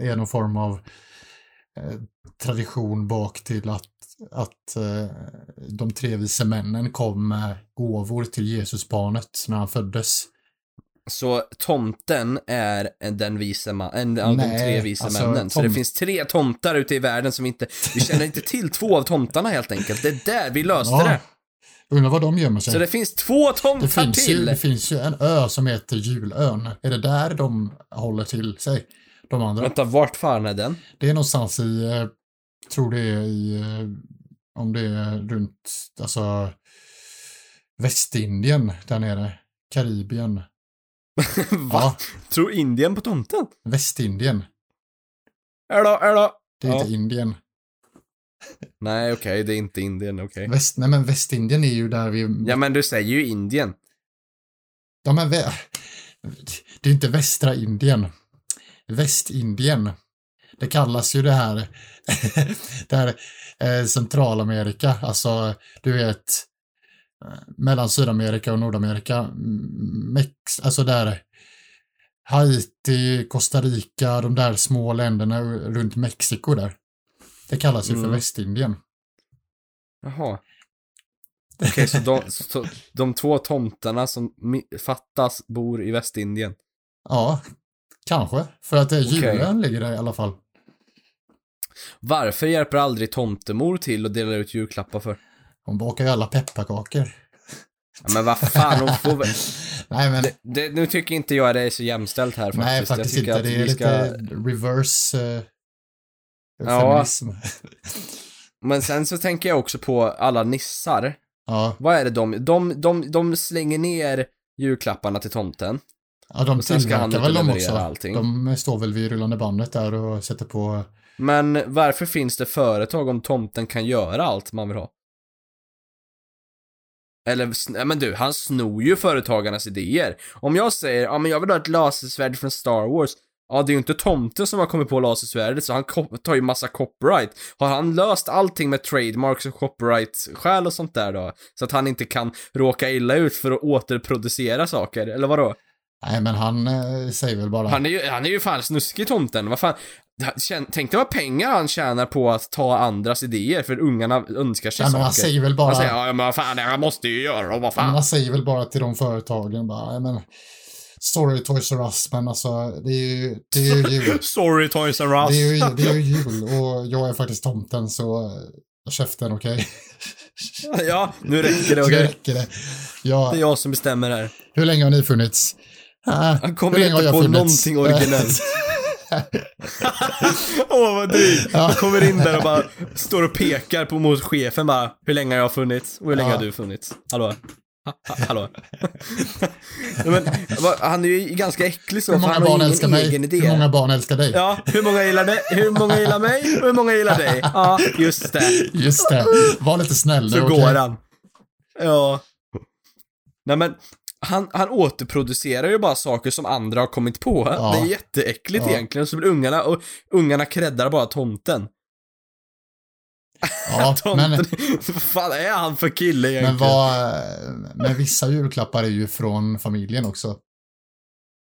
är någon form av tradition bak till att de tre vise männen kom med gåvor till Jesusbarnet när han föddes. Så tomten är den vise de tre vise männen. Alltså, så det finns tre tomtar ute i världen som inte... Vi känner inte till två av tomtarna helt enkelt. Det är där vi löste det. Undrar vad de gömmer sig. Så det finns två tomtar till. Det finns ju en ö som heter Julön. Är det där de håller till sig? De andra. Vänta, vart fan är den? Det är någonstans i... tror det är i... Om det är runt... Alltså... Västindien där nere. Karibien. Va? Ja. Tror Indien på tomten? Västindien. Är då? Det är inte Indien. Nej, okej, det är inte Indien, okej. Nej, men Västindien är ju där vi... Ja, men du säger ju Indien. Ja, men det är inte västra Indien. Västindien. Det kallas ju det här... det här Centralamerika. Alltså, du vet... Mellan Sydamerika och Nordamerika. Alltså där... Haiti, Costa Rica, de där små länderna runt Mexiko där. Det kallas ju för Västindien. Jaha. Okej, så de två tomtarna som fattas bor i Västindien? Ja, kanske. För att julen ligger där i alla fall. Varför hjälper aldrig tomtemor till att dela ut julklappar för? Hon bakar ju alla pepparkakor. Ja, men vad fan, hon får väl... Nej, men... Nu tycker inte jag det är så jämställt här faktiskt. Nej, faktiskt inte. Det är lite reverse... Feminism. Ja. Men sen så tänker jag också på alla nissar. Ja. Vad är det de slänger ner julklapparna till tomten? Ja, de tillverkar väl dem också. Allting. De står väl vid rullande bandet där och sätter på... Men varför finns det företag om tomten kan göra allt man vill ha? Eller, men du, han snor ju företagarnas idéer. Om jag säger, ja men jag vill ha ett lasersvärd från Star Wars... Ja, det är ju inte tomten som har kommit på lasersvärdet, så han tar ju massa copyright. Har han löst allting med trademarks och copyright-skäl och sånt där då? Så att han inte kan råka illa ut för att återproducera saker, eller vadå? Nej, men han säger väl bara... Han är ju fan snuskig, tomten. Vad fan? Tänk dig vad pengar han tjänar på att ta andras idéer, för ungarna önskar sig saker. Men han säger väl bara... Han säger, ja, men vad fan, jag måste ju göra, vad fan. Men han säger väl bara till de företagen, bara, men... Sorry Toys R Us, men alltså det är ju jul. Sorry Toys R Us. Det är ju jul och jag är faktiskt tomten, så käften, okej? Okay? Ja, nu räcker det, okej? Okay? Nu räcker det. Ja. Det är jag som bestämmer här. Hur länge har ni funnits? Jag kommer inte på någonting originellt. Åh, vad dyrt. Jag kommer in där och bara står och pekar mot chefen bara, hur länge har jag funnits och hur länge har du funnits? Hallå? Hallå. Men, han är ju ganska äcklig så. Hur många barn älskar mig? Hur många barn älskar dig? Ja, hur många gillar dig? Hur många gillar mig? Hur många gillar dig? Ja, just det. Just det. Var lite snäll. Så okay. Går han. Ja. Nej men han återproducerar ju bara saker som andra har kommit på. Ja. Det är jätteäckligt egentligen. Så blir ungarna och ungarna kräddar bara tomten. Ja, men vad fan är han för kille egentligen? Men vissa julklappar är ju från familjen också.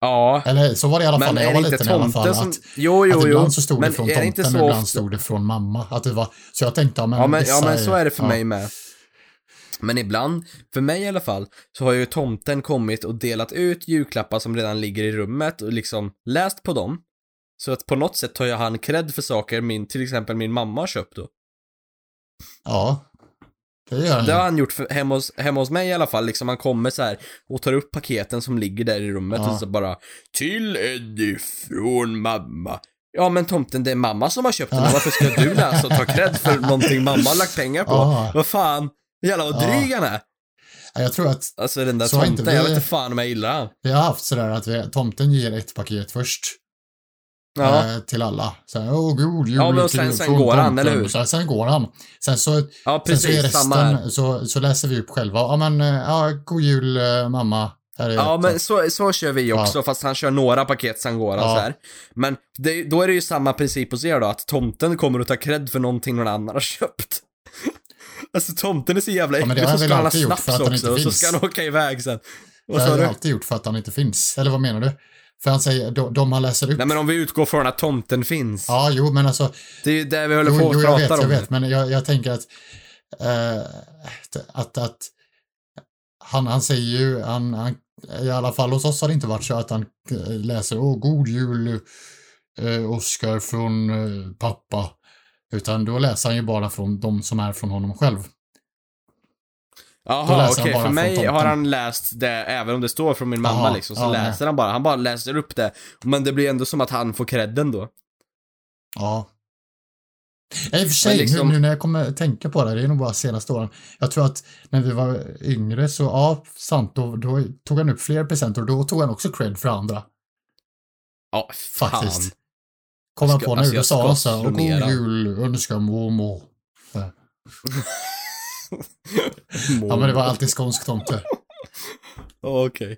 Ja. Eller så var det i alla fall när jag var liten i alla fall. Som, att ibland så stod det från tomten och ibland stod det från mamma. Att det var, så jag tänkte, men så är det för mig med. Men ibland, för mig i alla fall, så har ju tomten kommit och delat ut julklappar som redan ligger i rummet och liksom läst på dem. Så att på något sätt tar jag han cred för saker till exempel min mamma har köpt då. Ja, det gör han. Det har han gjort hemma hos mig i alla fall. Liksom han kommer så här och tar upp paketen som ligger där i rummet och så bara till Eddie från mamma. Ja, men tomten, det är mamma som har köpt den. Varför ska du läsa och ta cred för någonting mamma har lagt pengar på? Vad fan, jävlar vad dryg han är. Jag tror att alltså den där tomten, jag vet inte fan om jag gillar han. Vi har haft sådär att tomten ger ett paket först. Ja. Till alla. Sen, god jul, men sen går han, eller hur? Sen går han. Sen så är resten, så läser vi upp själva. God jul mamma. Men så kör vi också, fast han kör några paket, sen går han så här. Men då är det ju samma princip hos er då, att tomten kommer att ta cred för någonting någon annan har köpt. Alltså tomten är så jävla äcklig, så ska han ha snaps också, och så ska han åka iväg sen. Det har jag alltid gjort för att han inte finns. Eller vad menar du? För han säger, de man läser upp... Nej, men om vi utgår från att tomten finns. Ja, jo, men alltså... Det är ju där vi håller på att prata om. Jag vet, men jag tänker att... han säger ju... Han, i alla fall hos oss har det inte varit så att han läser... god jul, Oskar från pappa. Utan då läser han ju bara från de som är från honom själv. Jaha, okej, för mig har han läst det även om det står från min mamma liksom, så läser han bara läser upp det, men det blir ändå som att han får credden då. Ja. I och för sig, liksom... nu när jag kommer tänka på det är nog bara senaste åren. Jag tror att när vi var yngre så, sant, då tog han upp fler presenter och då tog han också cred för andra. Ja, fan. Faktiskt. Kom jag på nu, då sa han så här, god jul, önskar mormor. Men det var alltid skånsk tomte. Okej.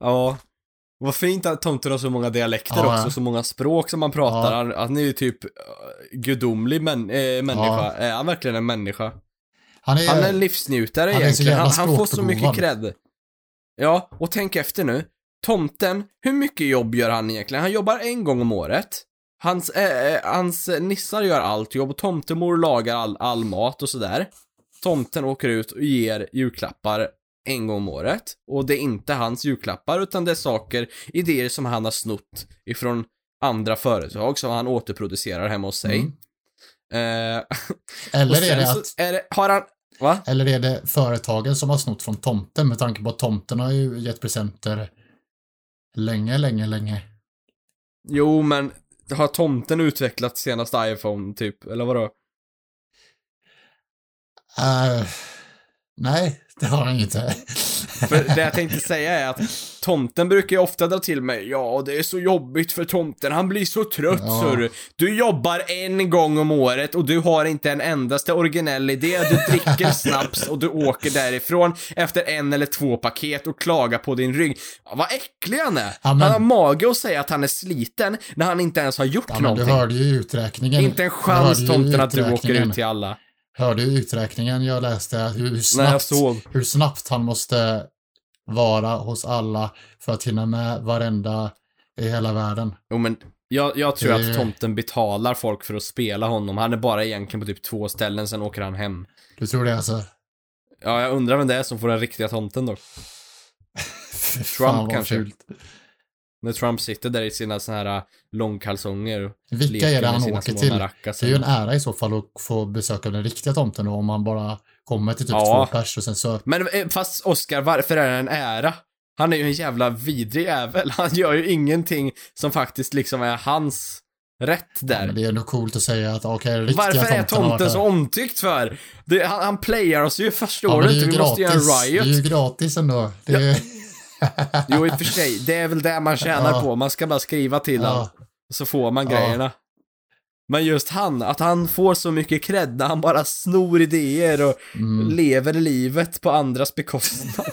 Ja. Vad fint att tomten har så många dialekter också, så många språk som man pratar. Han är ju typ gudomlig människa. Är han verkligen en människa? Han är en livsnjutare egentligen. Han får så mycket cred. Ja, och tänk efter nu. Tomten, hur mycket jobb gör han egentligen? Han jobbar en gång om året. Hans nissar gör allt jobb och tomtemor lagar all mat och sådär. Tomten åker ut och ger julklappar en gång om året. Och det är inte hans julklappar, utan det är idéer som han har snott ifrån andra företag som han återproducerar hemma hos sig. Eller är det företagen som har snott från tomten, med tanke på att tomten har ju gett presenter länge. Jo, men har tomten utvecklat senaste iPhone typ, eller vadå? Nej, det har han inte. För det jag tänkte säga är att tomten brukar ju ofta dra till mig. Ja, det är så jobbigt för tomten. Han blir så trött, surr. Du jobbar en gång om året och du har inte en endaste originell idé. Du dricker snaps och du åker därifrån efter en eller två paket och klagar på din rygg. Vad äcklig han är. Amen. Han har mage att säga att han är sliten när han inte ens har gjort någonting. Du hörde ju uträkningen. Inte en chans tomten att du åker ut till alla. Hörde ju uträkningen jag läste hur snabbt han måste vara hos alla för att hinna med varenda i hela världen. Jo, men jag tror att tomten betalar folk för att spela honom. Han är bara egentligen på typ 2 ställen, sen åker han hem. Du tror det alltså? Ja, jag undrar vem det är som får den riktiga tomten då. Trump kanske. Fult. När Trump sitter där i sina såna här långkalsonger. Vilka är det han åker till? Det är ju en ära i så fall att få besöka den riktiga tomten då, om man bara kommer till typ 2 pers och sen så... Men fast Oskar, varför är det en ära? Han är ju en jävla vidrig jävel. Han gör ju ingenting som faktiskt liksom är hans rätt där. Ja, men det är nog coolt att säga att okej, varför är tomten så omtyckt för? Det, han playar oss ju, förstår du inte? Vi måste göra en riot. Det är ju gratis ändå. Det är... Jo, i och för sig. Det är väl det man tjänar på. Man ska bara skriva till han. Så får man grejerna. Men just han, att han får så mycket cred när han bara snor idéer och lever livet på andras bekostnad.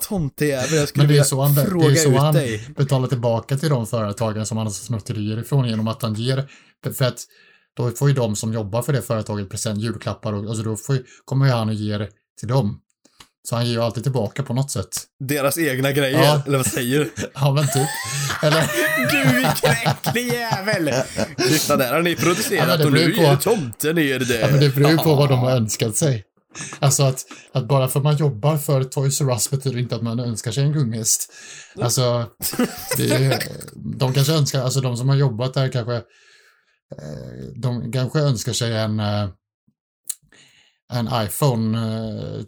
Tomtejävel, jag skulle vilja fråga ut dig. Han betalar tillbaka till de företagen som han har snutterier ifrån genom att han ger, för att då får ju de som jobbar för det företaget present, julklappar och alltså då kommer ju han och ger till dem. Så han ger ju alltid tillbaka på något sätt. Deras egna grejer, eller vad säger du? Ja, men typ. Eller... Du, vilken äcklig jävel! Lyssna, där har ni producerat och nu är tomten i det. Ja, men det beror ju på vad de har önskat sig. Alltså att bara för man jobbar för Toys R Us betyder inte att man önskar sig en gunghäst. Alltså, de kanske önskar, alltså de som har jobbat där kanske, de kanske önskar sig en iPhone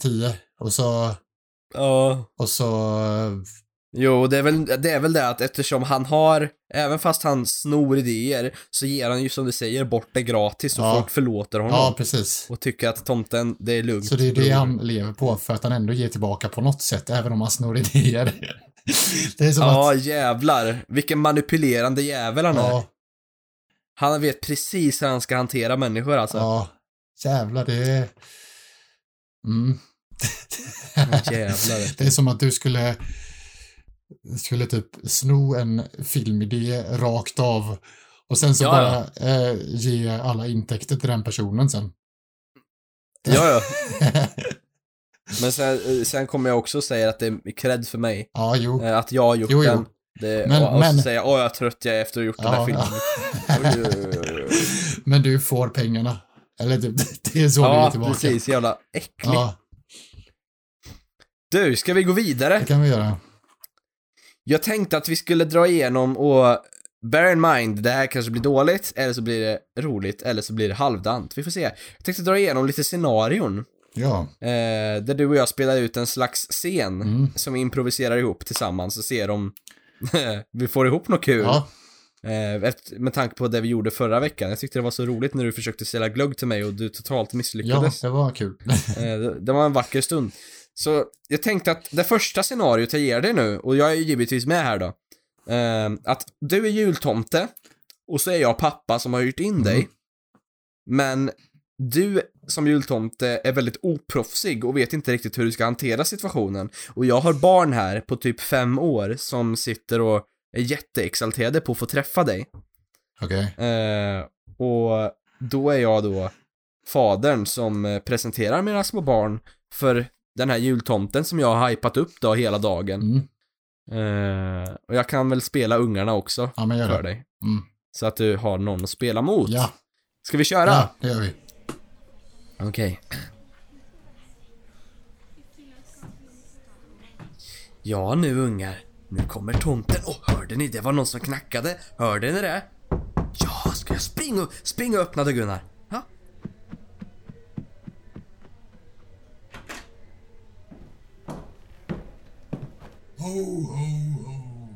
10. Och så... Ja. Och så... Jo, det är väl det att eftersom han har... Även fast han snor idéer så ger han ju, som du säger, bort det gratis och folk förlåter honom. Ja, precis. Och tycker att tomten, det är lugnt. Så det är det han lever på, för att han ändå ger tillbaka på något sätt, även om han snor idéer. Det är som jävlar. Vilken manipulerande jävel han är. Han vet precis hur han ska hantera människor, alltså. Ja, jävlar, det är... Det är som att du skulle typ sno en filmidé rakt av och sen så ge alla intäkter till den personen sen. Ja. Men sen kommer jag också säga att det är cred för mig. Ja, jo. Att jag har gjort den. Det, men så säger jag, jag är trött jag efter att ha gjort den här filmen. Men du får pengarna. Eller det är så du är tillbaka. Ja, precis. Jävla äckligt. Ja. Du, ska vi gå vidare? Det kan vi göra. Jag tänkte att vi skulle dra igenom och bear in mind, det här kanske blir dåligt, eller så blir det roligt, eller så blir det halvdant. Vi får se. Jag tänkte dra igenom lite scenarion. Ja. Där du och jag spelar ut en slags scen som vi improviserar ihop tillsammans och ser om vi får ihop något kul. Ja. Med tanke på det vi gjorde förra veckan. Jag tyckte det var så roligt när du försökte sälja glögg till mig och du totalt misslyckades. Ja, det var kul. Det var en vacker stund. Så jag tänkte att det första scenariot jag ger dig nu, och jag är ju givetvis med här då, att du är jultomte och så är jag pappa som har hyrt in dig. Men du som jultomte är väldigt oproffsig och vet inte riktigt hur du ska hantera situationen. Och jag har barn här på typ 5 år som sitter och är jätteexalterade på att få träffa dig. Okej. Och då är jag då fadern som presenterar mina små barn för den här jultomten som jag har hypat upp då hela dagen. Och jag kan väl spela ungarna också för dig. Så att du har någon att spela mot. Ja. Ska vi köra? Ja, det gör vi. Okej. Ja, nu ungar. Nu kommer tomten. Hörde ni? Det var någon som knackade. Hörde ni det? Ja, ska jag springa och öppna det, Gunnar? Ja. Ho, ho, ho.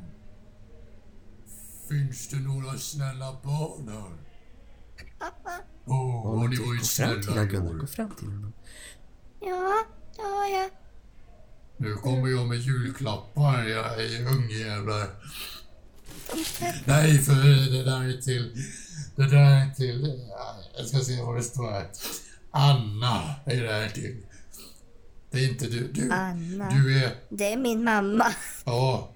Finns det några snälla barn här? Pappa. Har ni varit snälla i år? Gå fram till honom. Ja, det har jag. Nu kommer jag med julklappar, jag är ungjävlar. Nej, för det där är till, jag ska se vad det står här. Anna är det här till. Det är inte du. Anna, du är... det är min mamma. Ja,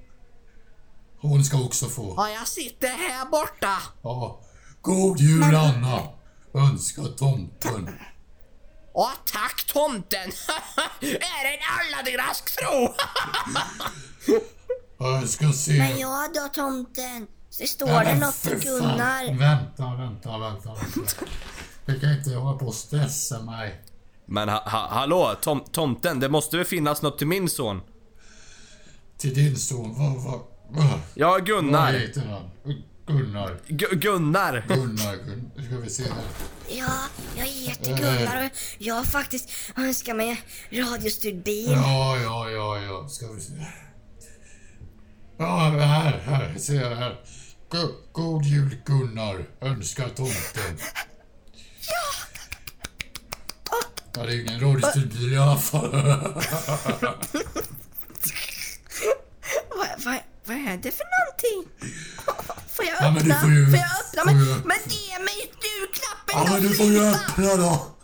hon ska också få. Ja, jag sitter här borta. Ja, god jul mamma. Anna, önskar tomten. Åh, tack tomten! Är det alla deras tro? Jag ska se. Men ja då tomten, så står det något för Gunnar. Vänta. Jag kan inte hålla på och stressa mig. Men hallå, tomten, det måste väl finnas något till min son? Till din son? Vad? Ja, Gunnar. Vad heter han? Gunnar, ska vi se här. Ja, jag heter Gunnar och jag har faktiskt önskat mig en radiostyrd bil. Ja, ska vi se. Ja, här, ser jag här. God jul Gunnar, önskar tomten. Ja, det är ingen radiostudie i alla fall. Vad är det för någonting? Får jag öppna? Ja, men du får ju... Får jag öppna? Men ge mig du-knappen! Ja, men du får ju öppna då!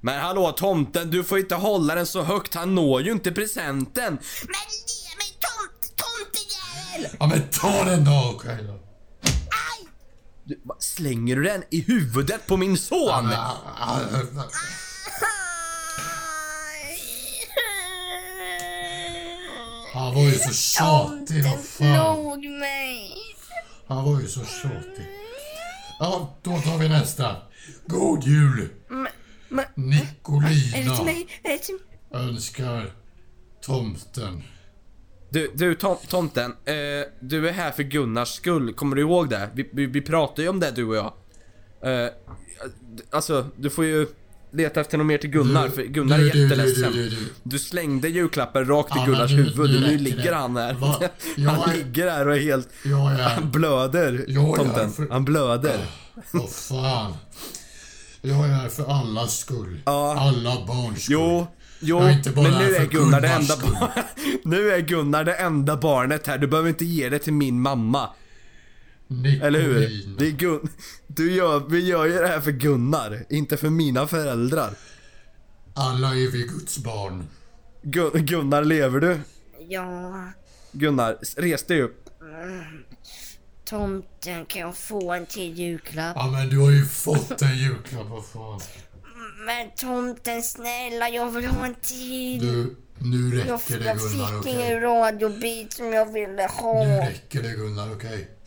Men hallå tomten, du får inte hålla den så högt. Han når ju inte presenten. Men ge mig tomtejävel! Ja, men ta den då, Kalle. Aj! Du, slänger du den i huvudet på min son? Ja. Han var ju så tjatig, vad fan. Han var ju så tjatig. Ja, då tar vi nästa. God jul. Nicolina önskar tomten. Du tomten, du är här för Gunnars skull. Kommer du ihåg det? Vi pratar ju om det, du och jag. Alltså, du får ju leta efter något mer till Gunnar, för Gunnar är jätteledsen. Du slängde julklappen rakt i Gunnars huvud. Nu ligger han här. Han ligger här och är helt... Han blöder, tomten. Han blöder. Vad fan. Jag är här för allas skull. Alla barns skull. Jo, men nu är Gunnar det enda barnet. Nu är Gunnar det enda barnet här. Du behöver inte ge det till min mamma. Nicolina. Eller hur? Det är vi gör ju det här för Gunnar, inte för mina föräldrar. Alla är vi Guds barn. Gunnar, lever du? Ja. Gunnar, res dig upp. Tomten, kan jag få en till julklapp? Ja, men du har ju fått en julklapp, vad fan. Men tomten, snälla, jag vill ha en till. Du, nu räcker det Gunnar, okej? Jag fick ingen radiobit som jag ville ha. Nu räcker det Gunnar, okej?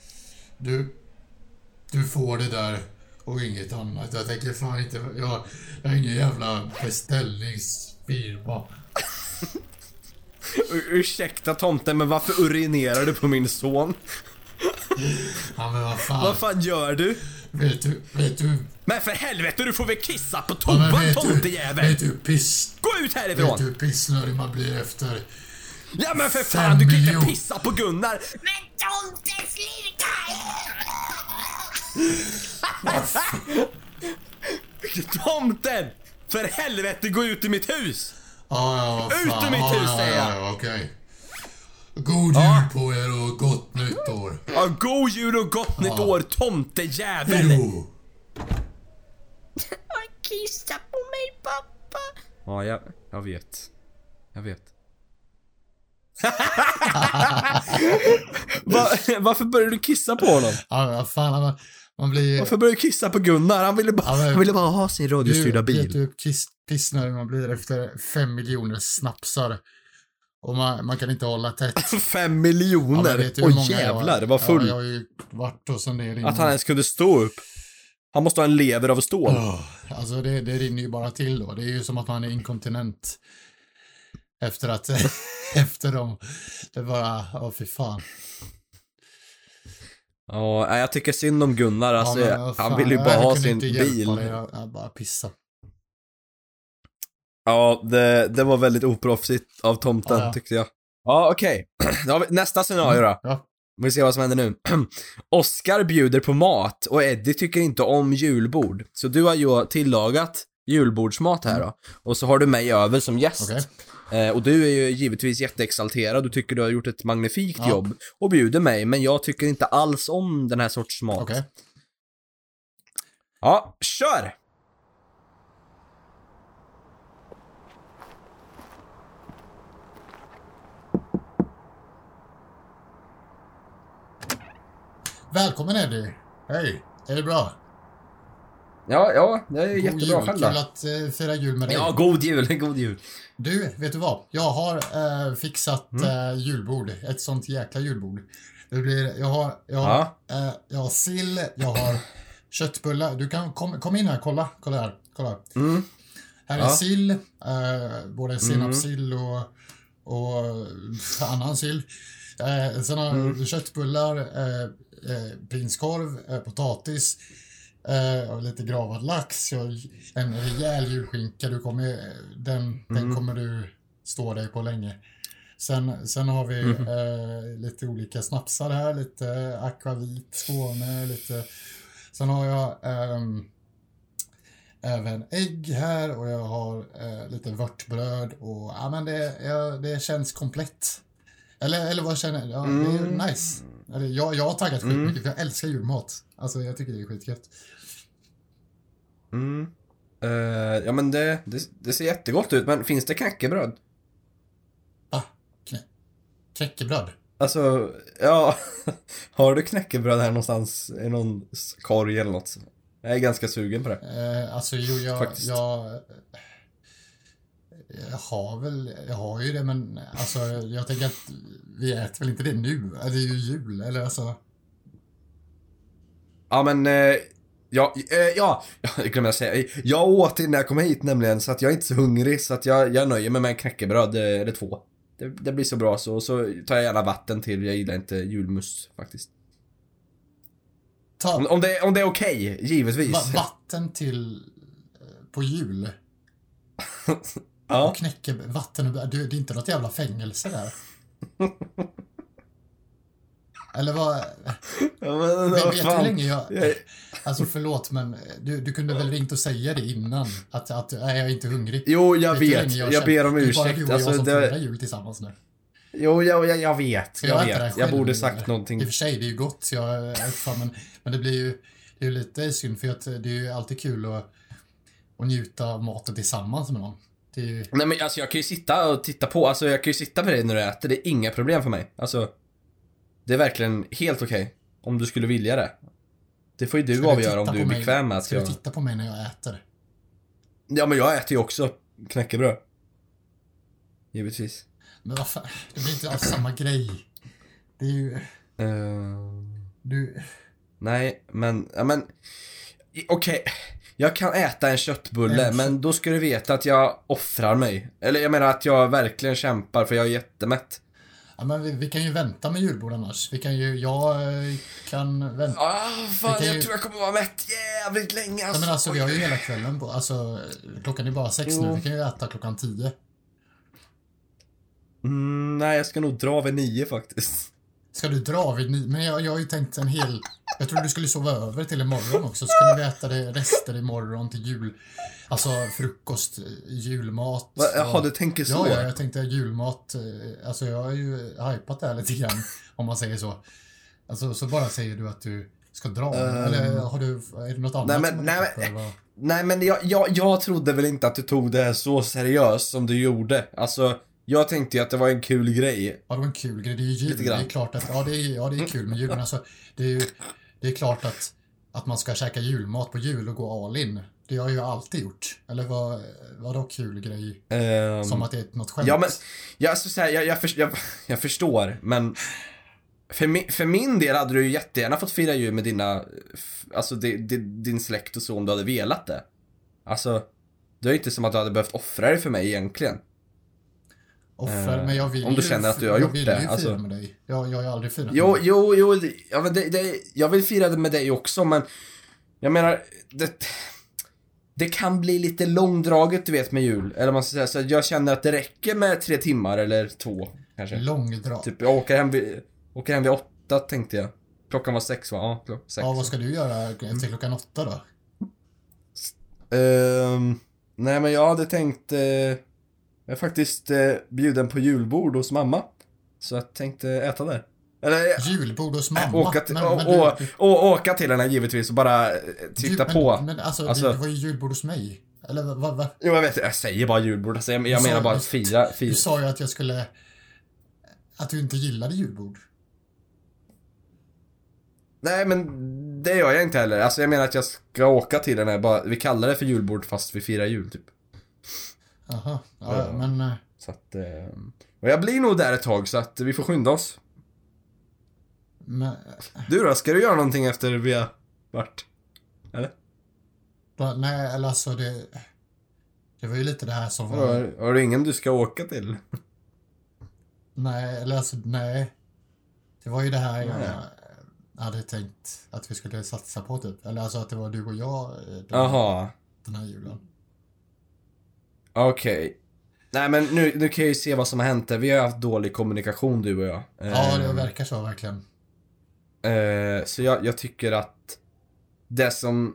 Du får det där och inget annat. Jag tänker fan inte... Jag har ingen jävla beställningsfirma. Ursäkta tomten, men varför urinerar du på min son? Ja, men vad fan. Vad fan gör du? Vet du? Men för helvete, du får väl kissa på toan, tomtejävel. Gå ut härifrån. Vet du hur pissnödig man blir efter... Ja, men för fan, du kan inte pissa på Gunnar. Men tomten slirkar. Tomten, för helvete, gå ut i mitt hus. Ut i mitt hus, säger jag. Okej. God jul på er och gott nytt år. Ja, god jul och gott nytt år, tomtejävel. Jo. Kissa på mig, pappa. Ja, jag vet. Varför började du kissa på honom? Ja, fan, man blir... Varför började du kissa på Gunnar? Han ville bara, han ville bara ha sin radiostyrda bil. Vet du pissnödig man blir efter 5 miljoner snapsar? Och man kan inte hålla tätt. 5 miljoner? Ja, och jävlar, det var full. Jag har ju varit och innan. Att han ens kunde stå upp. Han måste ha en lever av stål. Alltså det rinner ju bara till då. Det är ju som att man är inkontinent. Efter dem. Det bara, fy fan. Ja, jag tycker synd om Gunnar. Alltså, han vill ju bara ha sin bil. Jag bara pissa. Ja, det var väldigt oproffsigt av tomten, tyckte jag. Ja, okej. Nästa scenario då. Ja. Vi ser vad som händer nu. Oskar bjuder på mat och Eddie tycker inte om julbord. Så du har ju tillagat julbordsmat här då. Och så har du mig över som gäst. Okay. Och du är ju givetvis jätteexalterad. Du tycker du har gjort ett magnifikt jobb och bjuder mig, men jag tycker inte alls om den här sorts mat. Okay. Ja, kör! Välkommen Eddie. Hej, är det bra? Ja, det är god jättebra själv. Kul att fira jul med dig. Ja, god jul. Du, vet du vad? Jag har fixat julbord. Ett sånt jäkla julbord. Det blir, jag har sill, jag har köttbullar. Du kan kom in här, kolla här. Kolla. Mm. Här är sill, både sinapsill och annan sill. Sen har köttbullar, prinskorv, potatis. Och lite gravad lax, en rejäl julskinka. Den kommer du stå dig på länge. Sen har vi lite olika snapsar här, lite akvavit, Skåne, lite... Sen har jag även ägg här och jag har lite vörtbröd och ja, men det känns komplett. Eller vad känner jag? Ja, det är ju nice. Eller, jag har taggat skitmycket för jag älskar djurmat. Alltså jag tycker det är skitgött. Ja men det ser jättegott ut, men finns det knäckebröd? Knäckebröd? Alltså, ja. Har du knäckebröd här någonstans i någon korg eller något? Jag är ganska sugen på det. Alltså jo, jag har väl, jag har ju det, men alltså jag tänker att vi äter väl inte det nu. Det är ju jul, eller alltså. Ja men jag glömmer att säga. Jag åt innan jag kom hit nämligen, så att jag är inte så hungrig, så att jag nöjer mig med en knäckebröd eller två. Det blir så bra, så tar jag gärna vatten till. Jag gillar inte julmust faktiskt. Om det är okej, givetvis. Vatten till på jul. Ja. Och vatten, det är inte något jävla fängelse där. Eller vad? Ja, men, vet hur länge jag... Alltså förlåt, men du kunde väl ringt och säga det innan att nej, jag är inte hungrig. Jo, jag vet. Jag ber om ursäkt. Alltså det jul tillsammans nu. Jo, jag vet. Jag borde sagt någonting. I och för sig, det är ju gott. Så men det blir ju, det är lite synd, för att det är ju alltid kul att njuta av maten tillsammans med någon. Det är ju... Nej, men alltså jag kan ju sitta och titta på. Alltså jag kan ju sitta med dig när du äter. Det är inga problem för mig. Alltså det är verkligen helt okej om du skulle vilja det. Det får ju du avgöra om du är bekväm med att göra. Ska du titta på mig när jag äter? Ja, men jag äter ju också knäckebröd. Givetvis. Men vad fan? Det blir inte alls samma grej. Det är ju... Nej, men... Okej, jag kan äta en köttbulle, men då ska du veta att jag offrar mig. Eller jag menar att jag verkligen kämpar, för jag är jättemätt. Ja, men vi kan ju vänta med julbord annars. Jag kan vänta. Jag tror jag kommer vara mätt jävligt länge. Alltså. Ja, men alltså vi har ju hela kvällen på. Alltså klockan är bara 6 nu. Vi kan ju äta klockan 10. Nej, jag ska nog dra vid 9 faktiskt. Ska du dra vid 9? Men jag har ju tänkt en hel... Jag tror du skulle sova över till imorgon också. Så skulle vi äta det rester imorgon till jul. Alltså frukost, julmat. Jaha, du tänker så? Ja, jag tänkte julmat. Alltså jag har ju hypat det här lite grann, om man säger så. Alltså så bara säger du att du ska dra. Eller är det något annat? Nej, men jag trodde väl inte att du tog det här så seriöst som du gjorde. Alltså... Jag tänkte ju att det var en kul grej. Ja, det var en kul grej. Det är ju jul. Det är klart att det är kul med jul. Men alltså, det är klart att man ska käka julmat på jul och gå all in. Det har jag ju alltid gjort. Eller vad då kul grej? Som att det är något skämt. Ja, men jag förstår, men för min del hade du ju jättegärna fått fira jul med dina, alltså din släkt och så, om du hade velat det. Alltså det är ju inte som att du hade behövt offra dig för mig egentligen. Men jag vill, om du känner att du har gjort det. Jag vill ju fira med dig. Jag har aldrig firat med dig. Jag vill fira det med dig också. Men jag menar, det kan bli lite långdraget, du vet, med jul. Eller man ska säga, så jag känner att det räcker med 3 timmar eller 2 kanske. Långdrag. Typ, jag åker hem vid 8, tänkte jag. Klockan var 6, va? Ja, 6. Ja, vad ska du göra efter klockan 8 då? Nej, men jag hade tänkt... Jag är faktiskt bjuden på julbord hos mamma, så jag tänkte äta där. Eller, julbord hos mamma? Åka till henne givetvis och bara titta på. Men alltså det var ju julbord hos mig. Eller vad? Jo, jag vet, jag säger bara julbord. Alltså, jag menar bara fira. Du sa ju att jag skulle... Att du inte gillade julbord. Nej, men det gör jag inte heller. Alltså jag menar att jag ska åka till henne. Bara, vi kallar det för julbord fast vi firar jul typ. Aha, ja, men... Så att, och jag blir nog där ett tag, så att vi får skynda oss. Men... Du då, ska du göra någonting efter vi har varit? Eller? Nej, eller alltså det var ju lite det här som var... Har du ingen du ska åka till? Nej, eller alltså, nej. Det var ju det här jag hade tänkt att vi skulle satsa på typ. Eller alltså att det var du och jag den här julen. Okej. Nej, men nu kan jag ju se vad som har hänt där. Vi har haft dålig kommunikation, du och jag. Ja, det verkar så, verkligen. Så jag tycker att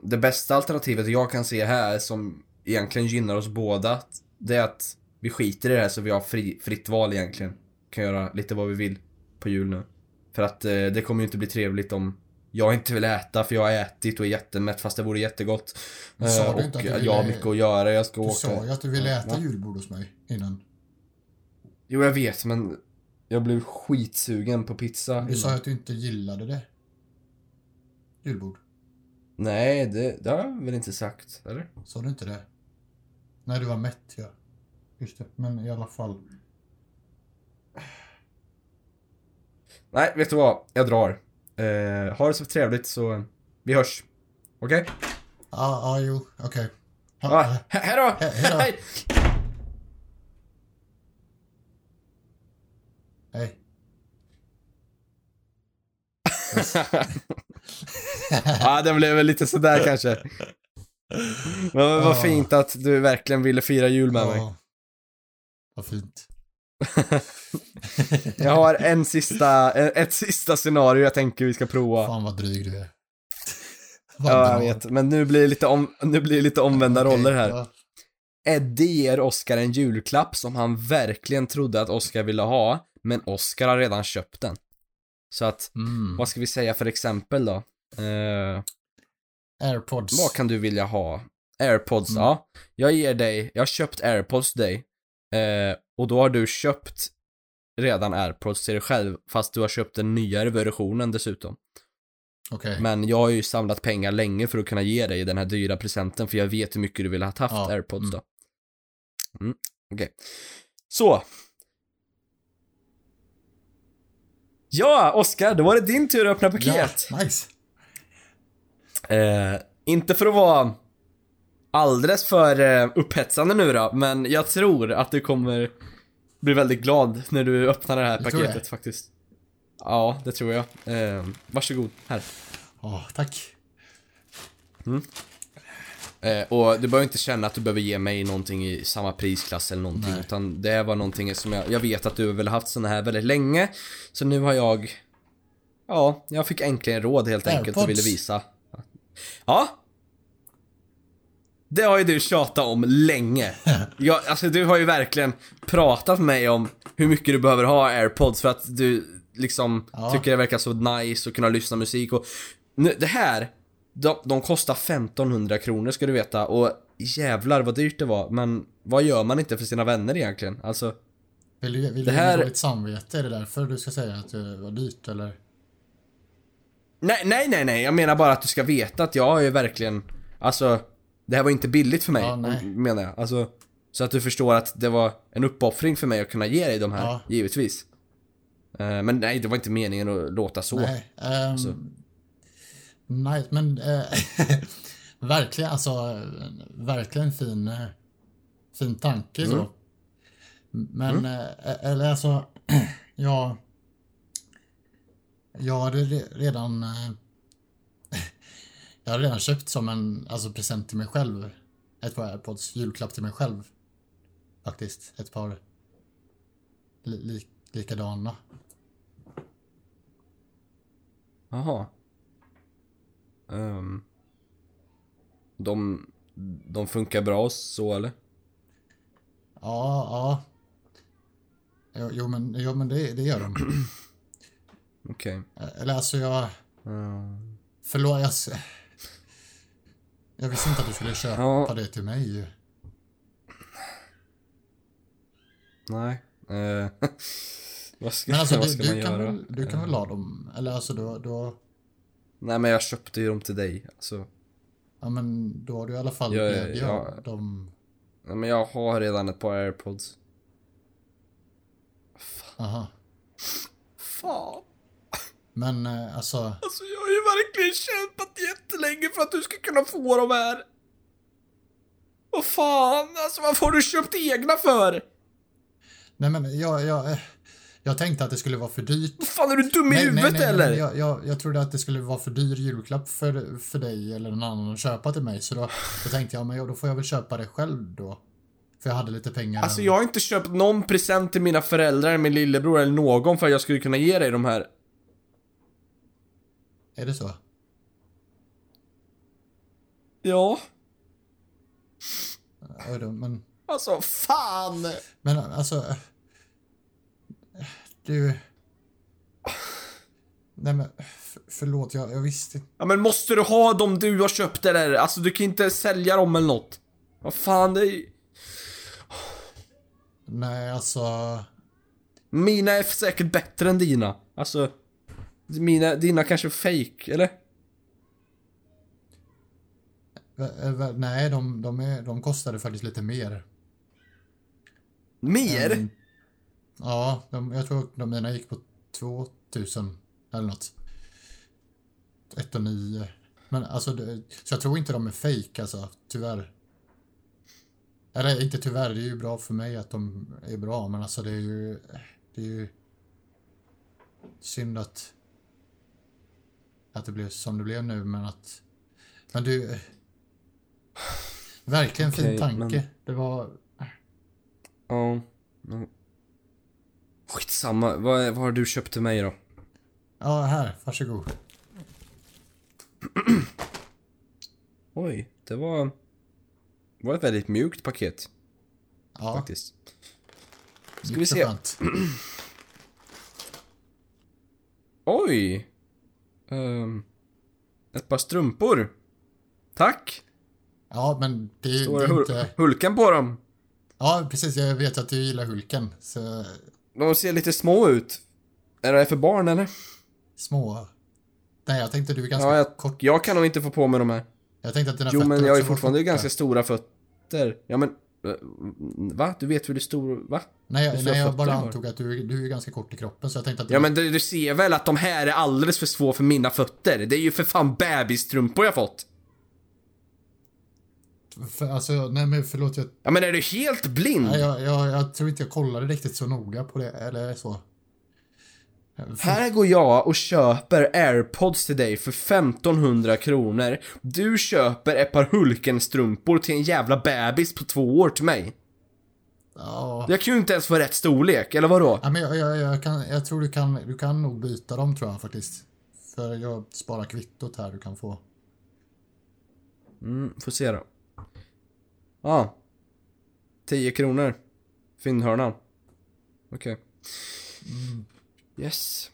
det bästa alternativet jag kan se här, som egentligen gynnar oss båda, det är att vi skiter i det här, så vi har fritt val egentligen. Kan göra lite vad vi vill på jul nu. För att det kommer ju inte bli trevligt om jag inte vill äta, för jag har ätit och är jättemätt fast det vore jättegott. Sa du inte att du ville... Jag har mycket att göra, jag ska åka. Du sa ju att du ville äta julbord hos mig innan. Jo, jag vet, men jag blev skitsugen på pizza. Du sa att du inte gillade det. Julbord. Nej, det har jag väl inte sagt, eller? Sa du inte det? Nej, du var mätt, ja. Just det, men i alla fall... Nej, vet du vad? Jag drar. Har det så trevligt, så vi hörs. Okej? Okay? Ja, jo, okej. Hej då! Hej! Hej. Ja, den blev väl lite sådär kanske. Men vad fint att du verkligen ville fira jul med mig. Vad fint. Jag har ett sista scenario jag tänker vi ska prova. Fan vad dryg du är. Ja, jag vet, men nu blir det lite omvända roller här. Ja. Eddie ger Oskar en julklapp som han verkligen trodde att Oskar ville ha, men Oskar har redan köpt den. Så att vad ska vi säga för exempel då? AirPods. Vad kan du vilja ha? AirPods, ja. Jag har köpt AirPods dig. Och då har du köpt redan AirPods till dig själv, fast du har köpt den nyare versionen dessutom. Okay. Men jag har ju samlat pengar länge för att kunna ge dig den här dyra presenten, för jag vet hur mycket du vill ha haft AirPods då. Okej. Så. Ja, Oskar, då var det din tur att öppna paket. Ja, nice. Inte för att vara alldeles för upphetsande nu då, men jag tror att du kommer bli väldigt glad när du öppnar det här paketet faktiskt. Ja, det tror jag. Varsågod, här. Tack. Och du behöver inte känna att du behöver ge mig någonting i samma prisklass eller någonting. Nej. Utan det var någonting som jag vet att du väl haft såna här väldigt länge. Så nu har jag fick äntligen råd helt enkelt och ville visa. Ja. Det har ju du tjatat om länge. Du har ju verkligen pratat med mig om hur mycket du behöver ha AirPods, för att du liksom tycker det verkar så nice att kunna lyssna musik. Och nu, det här, de kostar 1500 kronor ska du veta. Och jävlar vad dyrt det var. Men vad gör man inte för sina vänner egentligen? Alltså, vill det här... du ha ditt samvete? Är det därför du ska säga att det var dyrt eller? Nej. Jag menar bara att du ska veta att jag är ju verkligen... Alltså... Det här var inte billigt för mig, menar jag. Alltså, så att du förstår att det var en uppoffring för mig att kunna ge dig de här, givetvis. Men nej, det var inte meningen att låta så. Nej, alltså. Nej men verkligen fin tanke så. Men, eller alltså, jag hade redan... Jag har redan köpt som en present till mig själv. Ett par AirPods, julklapp till mig själv. Faktiskt, ett par likadana. Jaha. De funkar bra så, eller? Ja. Jo, men det gör de. Okej. Okay. Eller alltså jag... Förlåt, jag visste inte att du skulle köpa det till mig. Nej. Vad ska man göra? Du kan väl ha dem? Eller alltså då... Nej, men jag köpte ju dem till dig. Alltså. Ja, men då har du i alla fall... Nej, men jag har redan ett par AirPods. Fan. Men alltså jag har ju verkligen kämpat jättelänge för att du ska kunna få de här. Vad fan, alltså varför har du köpt egna för? Nej men jag tänkte att det skulle vara för dyrt. Vad fan, är du dum i huvudet eller? Nej, jag trodde att det skulle vara för dyr julklapp för dig eller någon annan att köpa till mig. Så då tänkte jag, men då får jag väl köpa det själv då. För jag hade lite pengar. Alltså jag har inte köpt någon present till mina föräldrar, min lillebror eller någon, för jag skulle kunna ge dig de här. Är det så? Ja. Men... alltså fan. Men alltså du... nej men förlåt, jag visste inte. Ja men måste du ha dem du har köpt eller? Alltså du kan inte sälja dem eller något. Vad fan det är... nej alltså, mina är säkert bättre än dina. Alltså mina, dina kanske är fake eller? Nej, de kostade faktiskt lite mer. Mer? Ja, jag tror att mina gick på 2000 eller något. 1,9. Men alltså, så jag tror inte de är fake alltså, tyvärr. Eller inte tyvärr, det är ju bra för mig att de är bra. Men alltså det är ju synd att det blev som det blev nu. Men att... men du... verkligen fin tanke. Men... det var... ja. Men... skitsamma. Vad har du köpt till mig då? Ja, här. Varsågod. Oj, det var ett väldigt mjukt paket. Ja. Faktiskt. Ska vi se. Oj. Ett par strumpor. Tack. Ja, men det är inte... Hulken på dem. Ja, precis. Jag vet att du gillar Hulken. Så... de ser lite små ut. Är det för barn, eller? Små? Nej, jag tänkte du är ganska kort. Jag kan nog inte få på mig de här. Jag tänkte att dina fötter... jo, men jag är fortfarande ganska stora fötter. Ja, men... va? Du vet hur det är stor... va? Nej, jag bara antog att du är ganska kort i kroppen, så jag tänkte att... ja, men du ser väl att de här är alldeles för små för mina fötter. Det är ju för fan babystrumpor jag fått. Alltså, nej men förlåt jag... ja men är du helt blind? Nej, jag tror inte jag kollade riktigt så noga på det. Eller så. Här går jag och köper AirPods till dig för 1500 kronor. Du köper ett par Hulkenstrumpor till en jävla bebis på 2 år till mig. Ja. Jag kan ju inte ens få rätt storlek, eller vadå? Ja, men jag tror du kan nog byta dem, tror jag faktiskt. För jag sparar kvittot här, du kan få. Får se då. Ja, 10 kronor. Finnhörnan. Okej. Yes.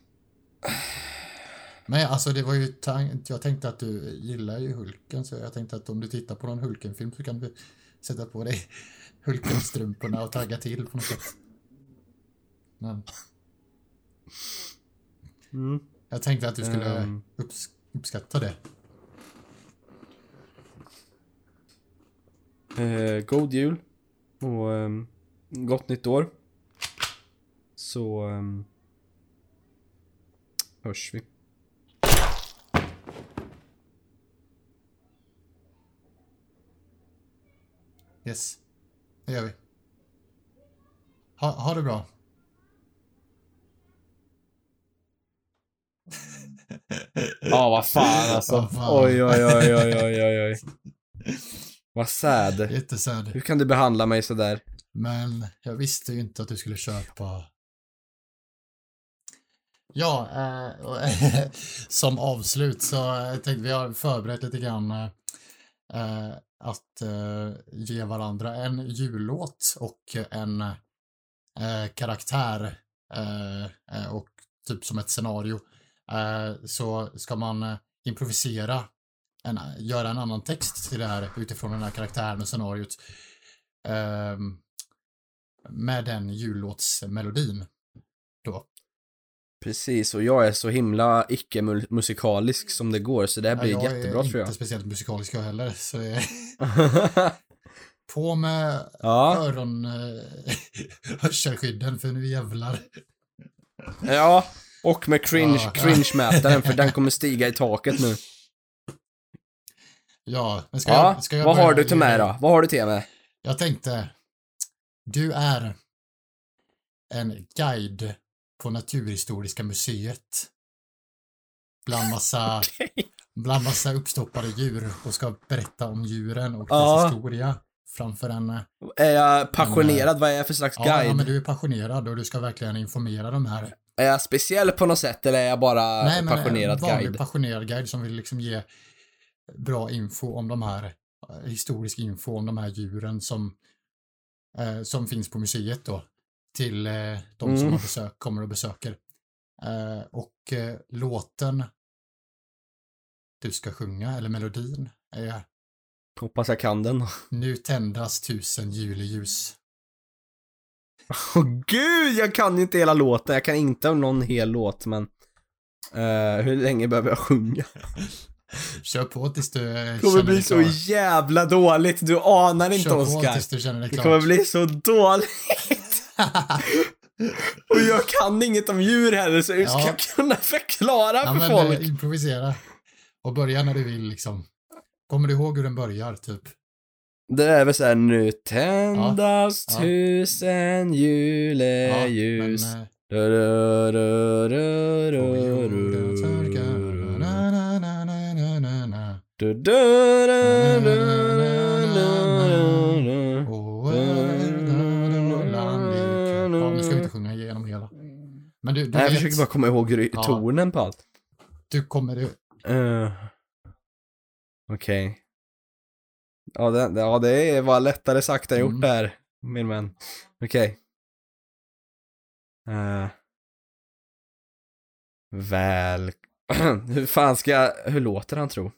Men alltså det var ju jag tänkte att du gillar ju Hulken, så jag tänkte att om du tittar på någon Hulkenfilm så kan du sätta på dig Hulkenstrumporna och tagga till på något sätt. Men. Jag tänkte att du skulle uppskatta det. God jul och gott nytt år. Så hörs vi. Yes, det gör vi. Ha det bra. Ja, vad fan alltså. Oj, oj, oj, oj, oj, oj. Vad sad. Jättesäd. Hur kan du behandla mig så där? Men jag visste ju inte att du skulle köpa. Ja, som avslut så tänkte vi har förberett lite grann att ge varandra en jullåt och en karaktär och typ som ett scenario. Så ska man improvisera, göra en annan text till det här utifrån den här karaktären och scenariot med den jullåtsmelodin då. Precis, och jag är så himla icke-musikalisk som det går, så det här blir jättebra tror jag. Jag är inte speciellt musikalisk jag heller, så på med hörselskydden för nu jävlar. Ja, och med cringe-mätaren för den kommer stiga i taket nu. Ja, men ska jag vad har du till mig då? Vad har du till mig? Jag tänkte, du är en guide på Naturhistoriska museet bland massa uppstoppade djur och ska berätta om djuren och dess historia. framför en... Är jag passionerad? Vad är jag för slags guide? Ja, men du är passionerad och du ska verkligen informera de här. Är jag speciell på något sätt eller är jag bara passionerad guide? Nej, men en vanlig passionerad guide som vill liksom ge bra info om de här, historisk info om de här djuren som finns på museet då, till de som har kommer och besöker. Och låten du ska sjunga, eller melodin, är... Hoppas jag kan den. Nu tändas 1000 juleljus. Åh gud, jag kan ju inte hela låten. Jag kan inte någon hel låt, men... hur länge behöver jag sjunga? Kör på tills du känner dig klar. Det kommer bli så jävla dåligt. Du anar inte, Oskar. Kör på tills du känner dig klar. Det kommer bli så dåligt. Och jag kan inget om djur heller, så hur ska jag kunna förklara för folk? Improvisera. Och börja när du vill, liksom. Kommer du ihåg hur den börjar, typ? Det är väl såhär, nu tändas 1000 juleljus. Nu ska vi inte sjunga igenom hela. Men du, jag försöker bara komma ihåg tonen på allt. Du kommer ihåg. Okej. Okay. Ja, det var lättare sagt än gjort där, min vän. Okej. Okay. Hur fan ska jag... Hur låter han, tro?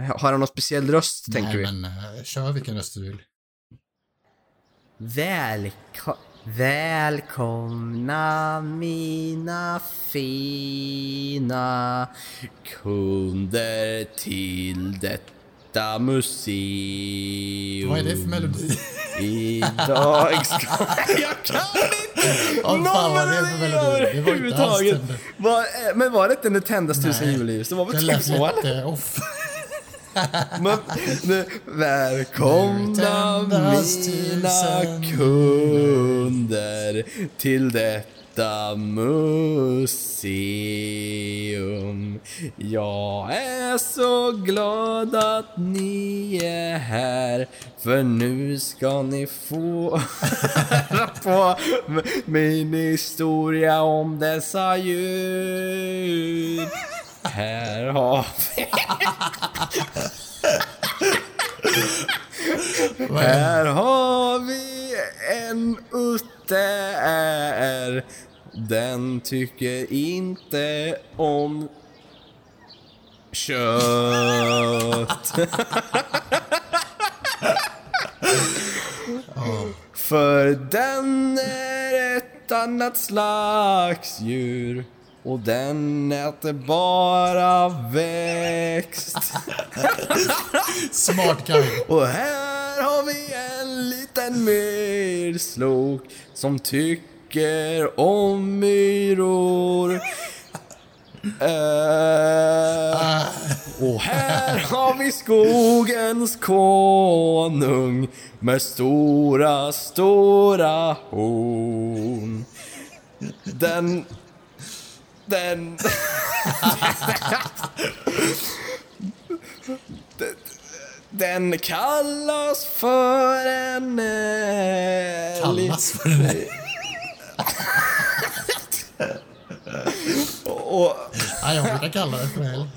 Har han någon speciell röst, tänker vi? Nej, men kör vilken röst du vill. Välkomna mina fina kunder till detta museum. Vad är det för melodi? Idag ska... Jag kan inte! Någon melodi överhuvudtaget. Men var det inte tändas 1000 juleljus? Det var väl två off. Men nu, välkomna mina kunder till detta museum. Jag är så glad att ni är här, för nu ska ni få höra på min historia om dessa djur. Här har vi här har vi en utter. Den tycker inte om kött. För den är ett annat slags djur. Och den äter bara växt. Smart guy. Och här har vi en liten myrslok som tycker om myror. Och här har vi skogens konung med stora, stora horn. Den kallas för en älg. Ja, jag brukar kalla det för en älg.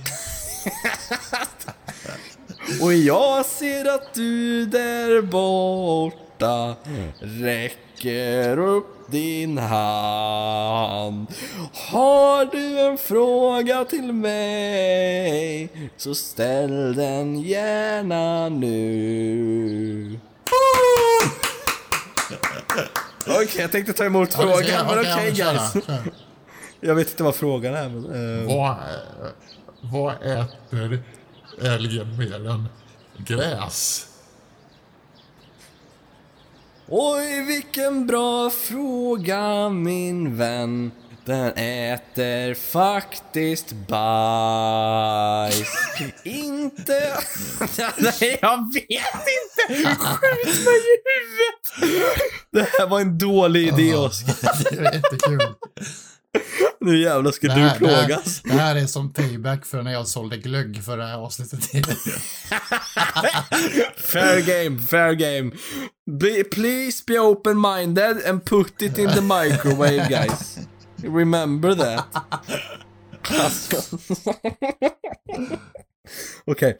Och jag ser att du där borta räcker upp din hand. Har du en fråga till mig, så ställ den gärna nu. Okej, jag tänkte ta emot frågan. Men okej, guys. Jag vet inte vad frågan är. Vad äter älgen mer än gräs? Oj, vilken bra fråga, min vän. Den äter faktiskt bajs. Inte... Nej, jag vet inte. Skjut mig i huvudet. Det här var en dålig idé, Oskar. Det var jättekul. Nu jävlar ska du plågas. Det här är som payback för när jag sålde glögg för det här avsnittet. Fair game. Please be open-minded and put it in the microwave, guys. Remember that. Okej.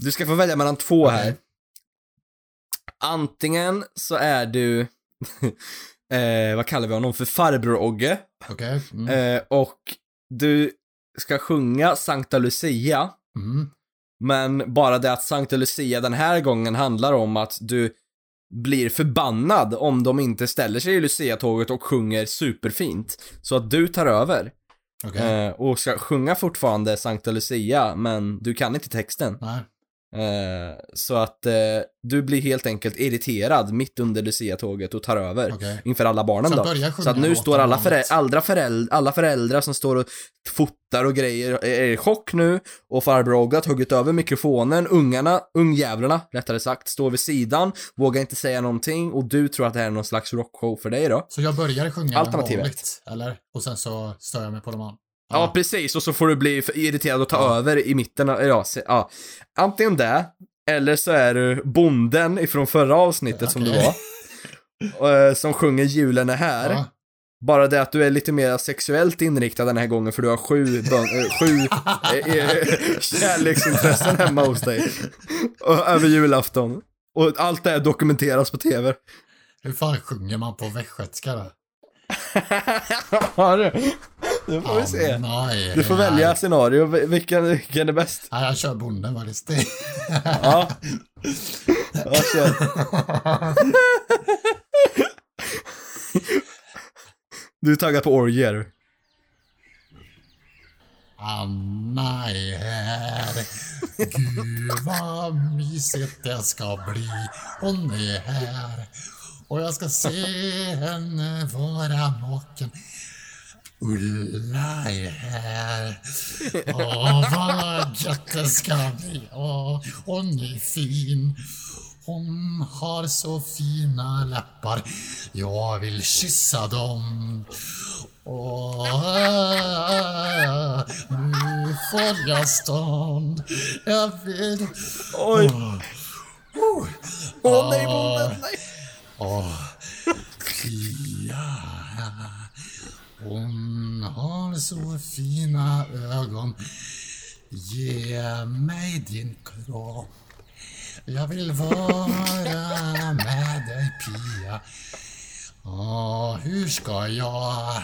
Du ska få välja mellan två här. Antingen så är du... vad kallar vi honom för? Farbror-Ogge. Okay. Mm. Och du ska sjunga Sankta Lucia. Mm. Men bara det att Sankta Lucia den här gången handlar om att du blir förbannad om de inte ställer sig i Lucia-tåget och sjunger superfint. Så att du tar över. Okay. Och ska sjunga fortfarande Sankta Lucia, men du kan inte texten. Nej. Så att du blir helt enkelt irriterad mitt under Lucia-tåget och tar över inför alla barnen då. Så att nu står alla föräldrar som står och fotar och grejer är i chock nu, och farbror Ogge har huggit över mikrofonen. Ungjävlarna rättare sagt står vid sidan, vågar inte säga någonting, och du tror att det här är någon slags rockshow för dig då. Så jag börjar sjunga alternativet, eller? Och sen så stör jag mig på dem andra. Ja, precis. Och så får du bli irriterad och ta över i mitten. Ja. Antingen det, eller så är du bonden ifrån förra avsnittet som du var. Som sjunger julen är här. Ja. Bara det att du är lite mer sexuellt inriktad den här gången, för du har sju kärleksintressen hemma hos dig. Och över julafton. Och allt det här dokumenteras på tv. Hur fan sjunger man på västgötska då? Nu får vi se. Nej, du får välja scenario. Vilken är bäst? Nej, jag kör bonden faktiskt. Ja. Jag kör. Du är taggad på orger. Nej, här. Gud vad mysigt det ska bli. Hon är här. Och jag ska se henne vara naken. Ulla är här. Åh, vad gött det ska bli. Åh, hon är fin. Hon har så fina läppar. Jag vill kyssa dem. Åh, nu får jag stånd. Jag vill... Oj. Åh, nej, bonden, nej. Åh, ja. Hon har så fina ögon. Ge mig din kropp. Jag vill vara med dig, Pia. Åh, hur ska jag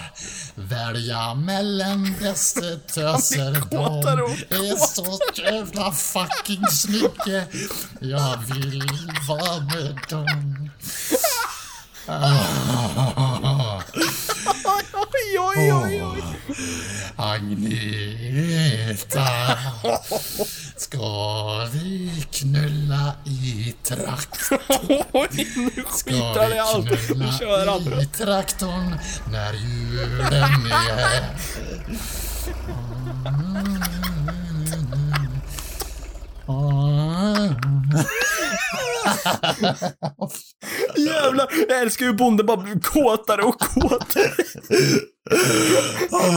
välja mellan dessa töser? De är så jävla fucking snygga. Jag vill vara med dem. Oj. Agneta, ska vi knulla i traktorn? När julen är här. Jävlar, jag älskar ju bonden bara blir kåtare.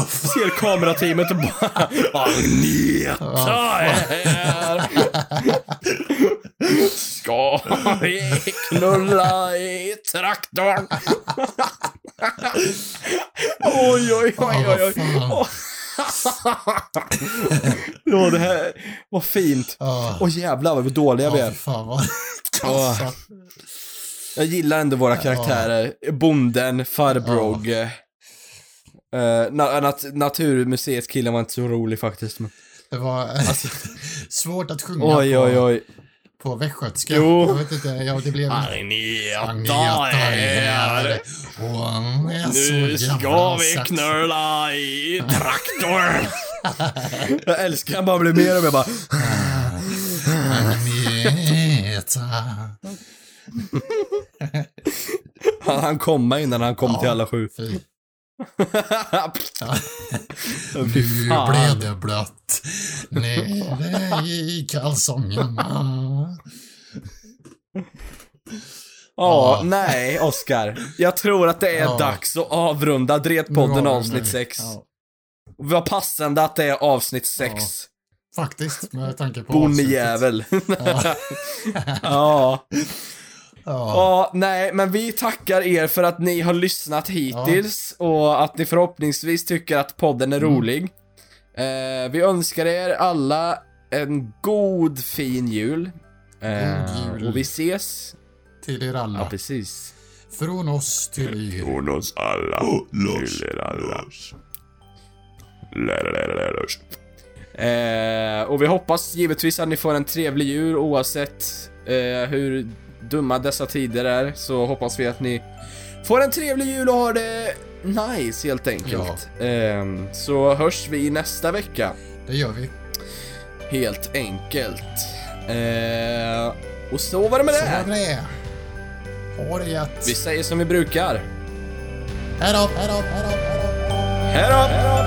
Ser kamerateamet och bara Agneta, ska vi knulla i traktorn? Oj. Ja, det här var fint. Och jävlar vad dåliga vi är. Jag gillar ändå våra karaktärer. Bonden, farbror, Naturmuseets killen var inte så rolig faktiskt, men... Det var svårt att sjunga på västgötska. Jag vet inte, det blev Agneta här. Nu ska vi knöla i traktorn. Jag älskar han bara blir mer och jag bara Agneta. Han komma innan han kom till alla sju. Nu blev det blött nere i kalsongerna. Nej, Oskar, jag tror att det är dags att avrunda Drätpodden avsnitt 6. Vad passande att det är avsnitt 6. Ja, faktiskt, med tanke på bonnejävel. Ja. Ja. Ja. Ja, nej, men vi tackar er för att ni har lyssnat hittills, ja, och att ni förhoppningsvis tycker att podden är rolig. Vi önskar er alla en god fin jul. God jul. Och vi ses till er alla. Ja, precis. Från oss till er. Från oss alla. Till er alla. Och vi hoppas givetvis att ni får en trevlig jul, oavsett hur dumma dessa tider är. Så hoppas vi att ni får en trevlig jul och har det nice, helt enkelt, ja. Så hörs vi nästa vecka. Det gör vi. Helt enkelt. Och så var det med det. Ha det gött. Vi säger som vi brukar. Hej då.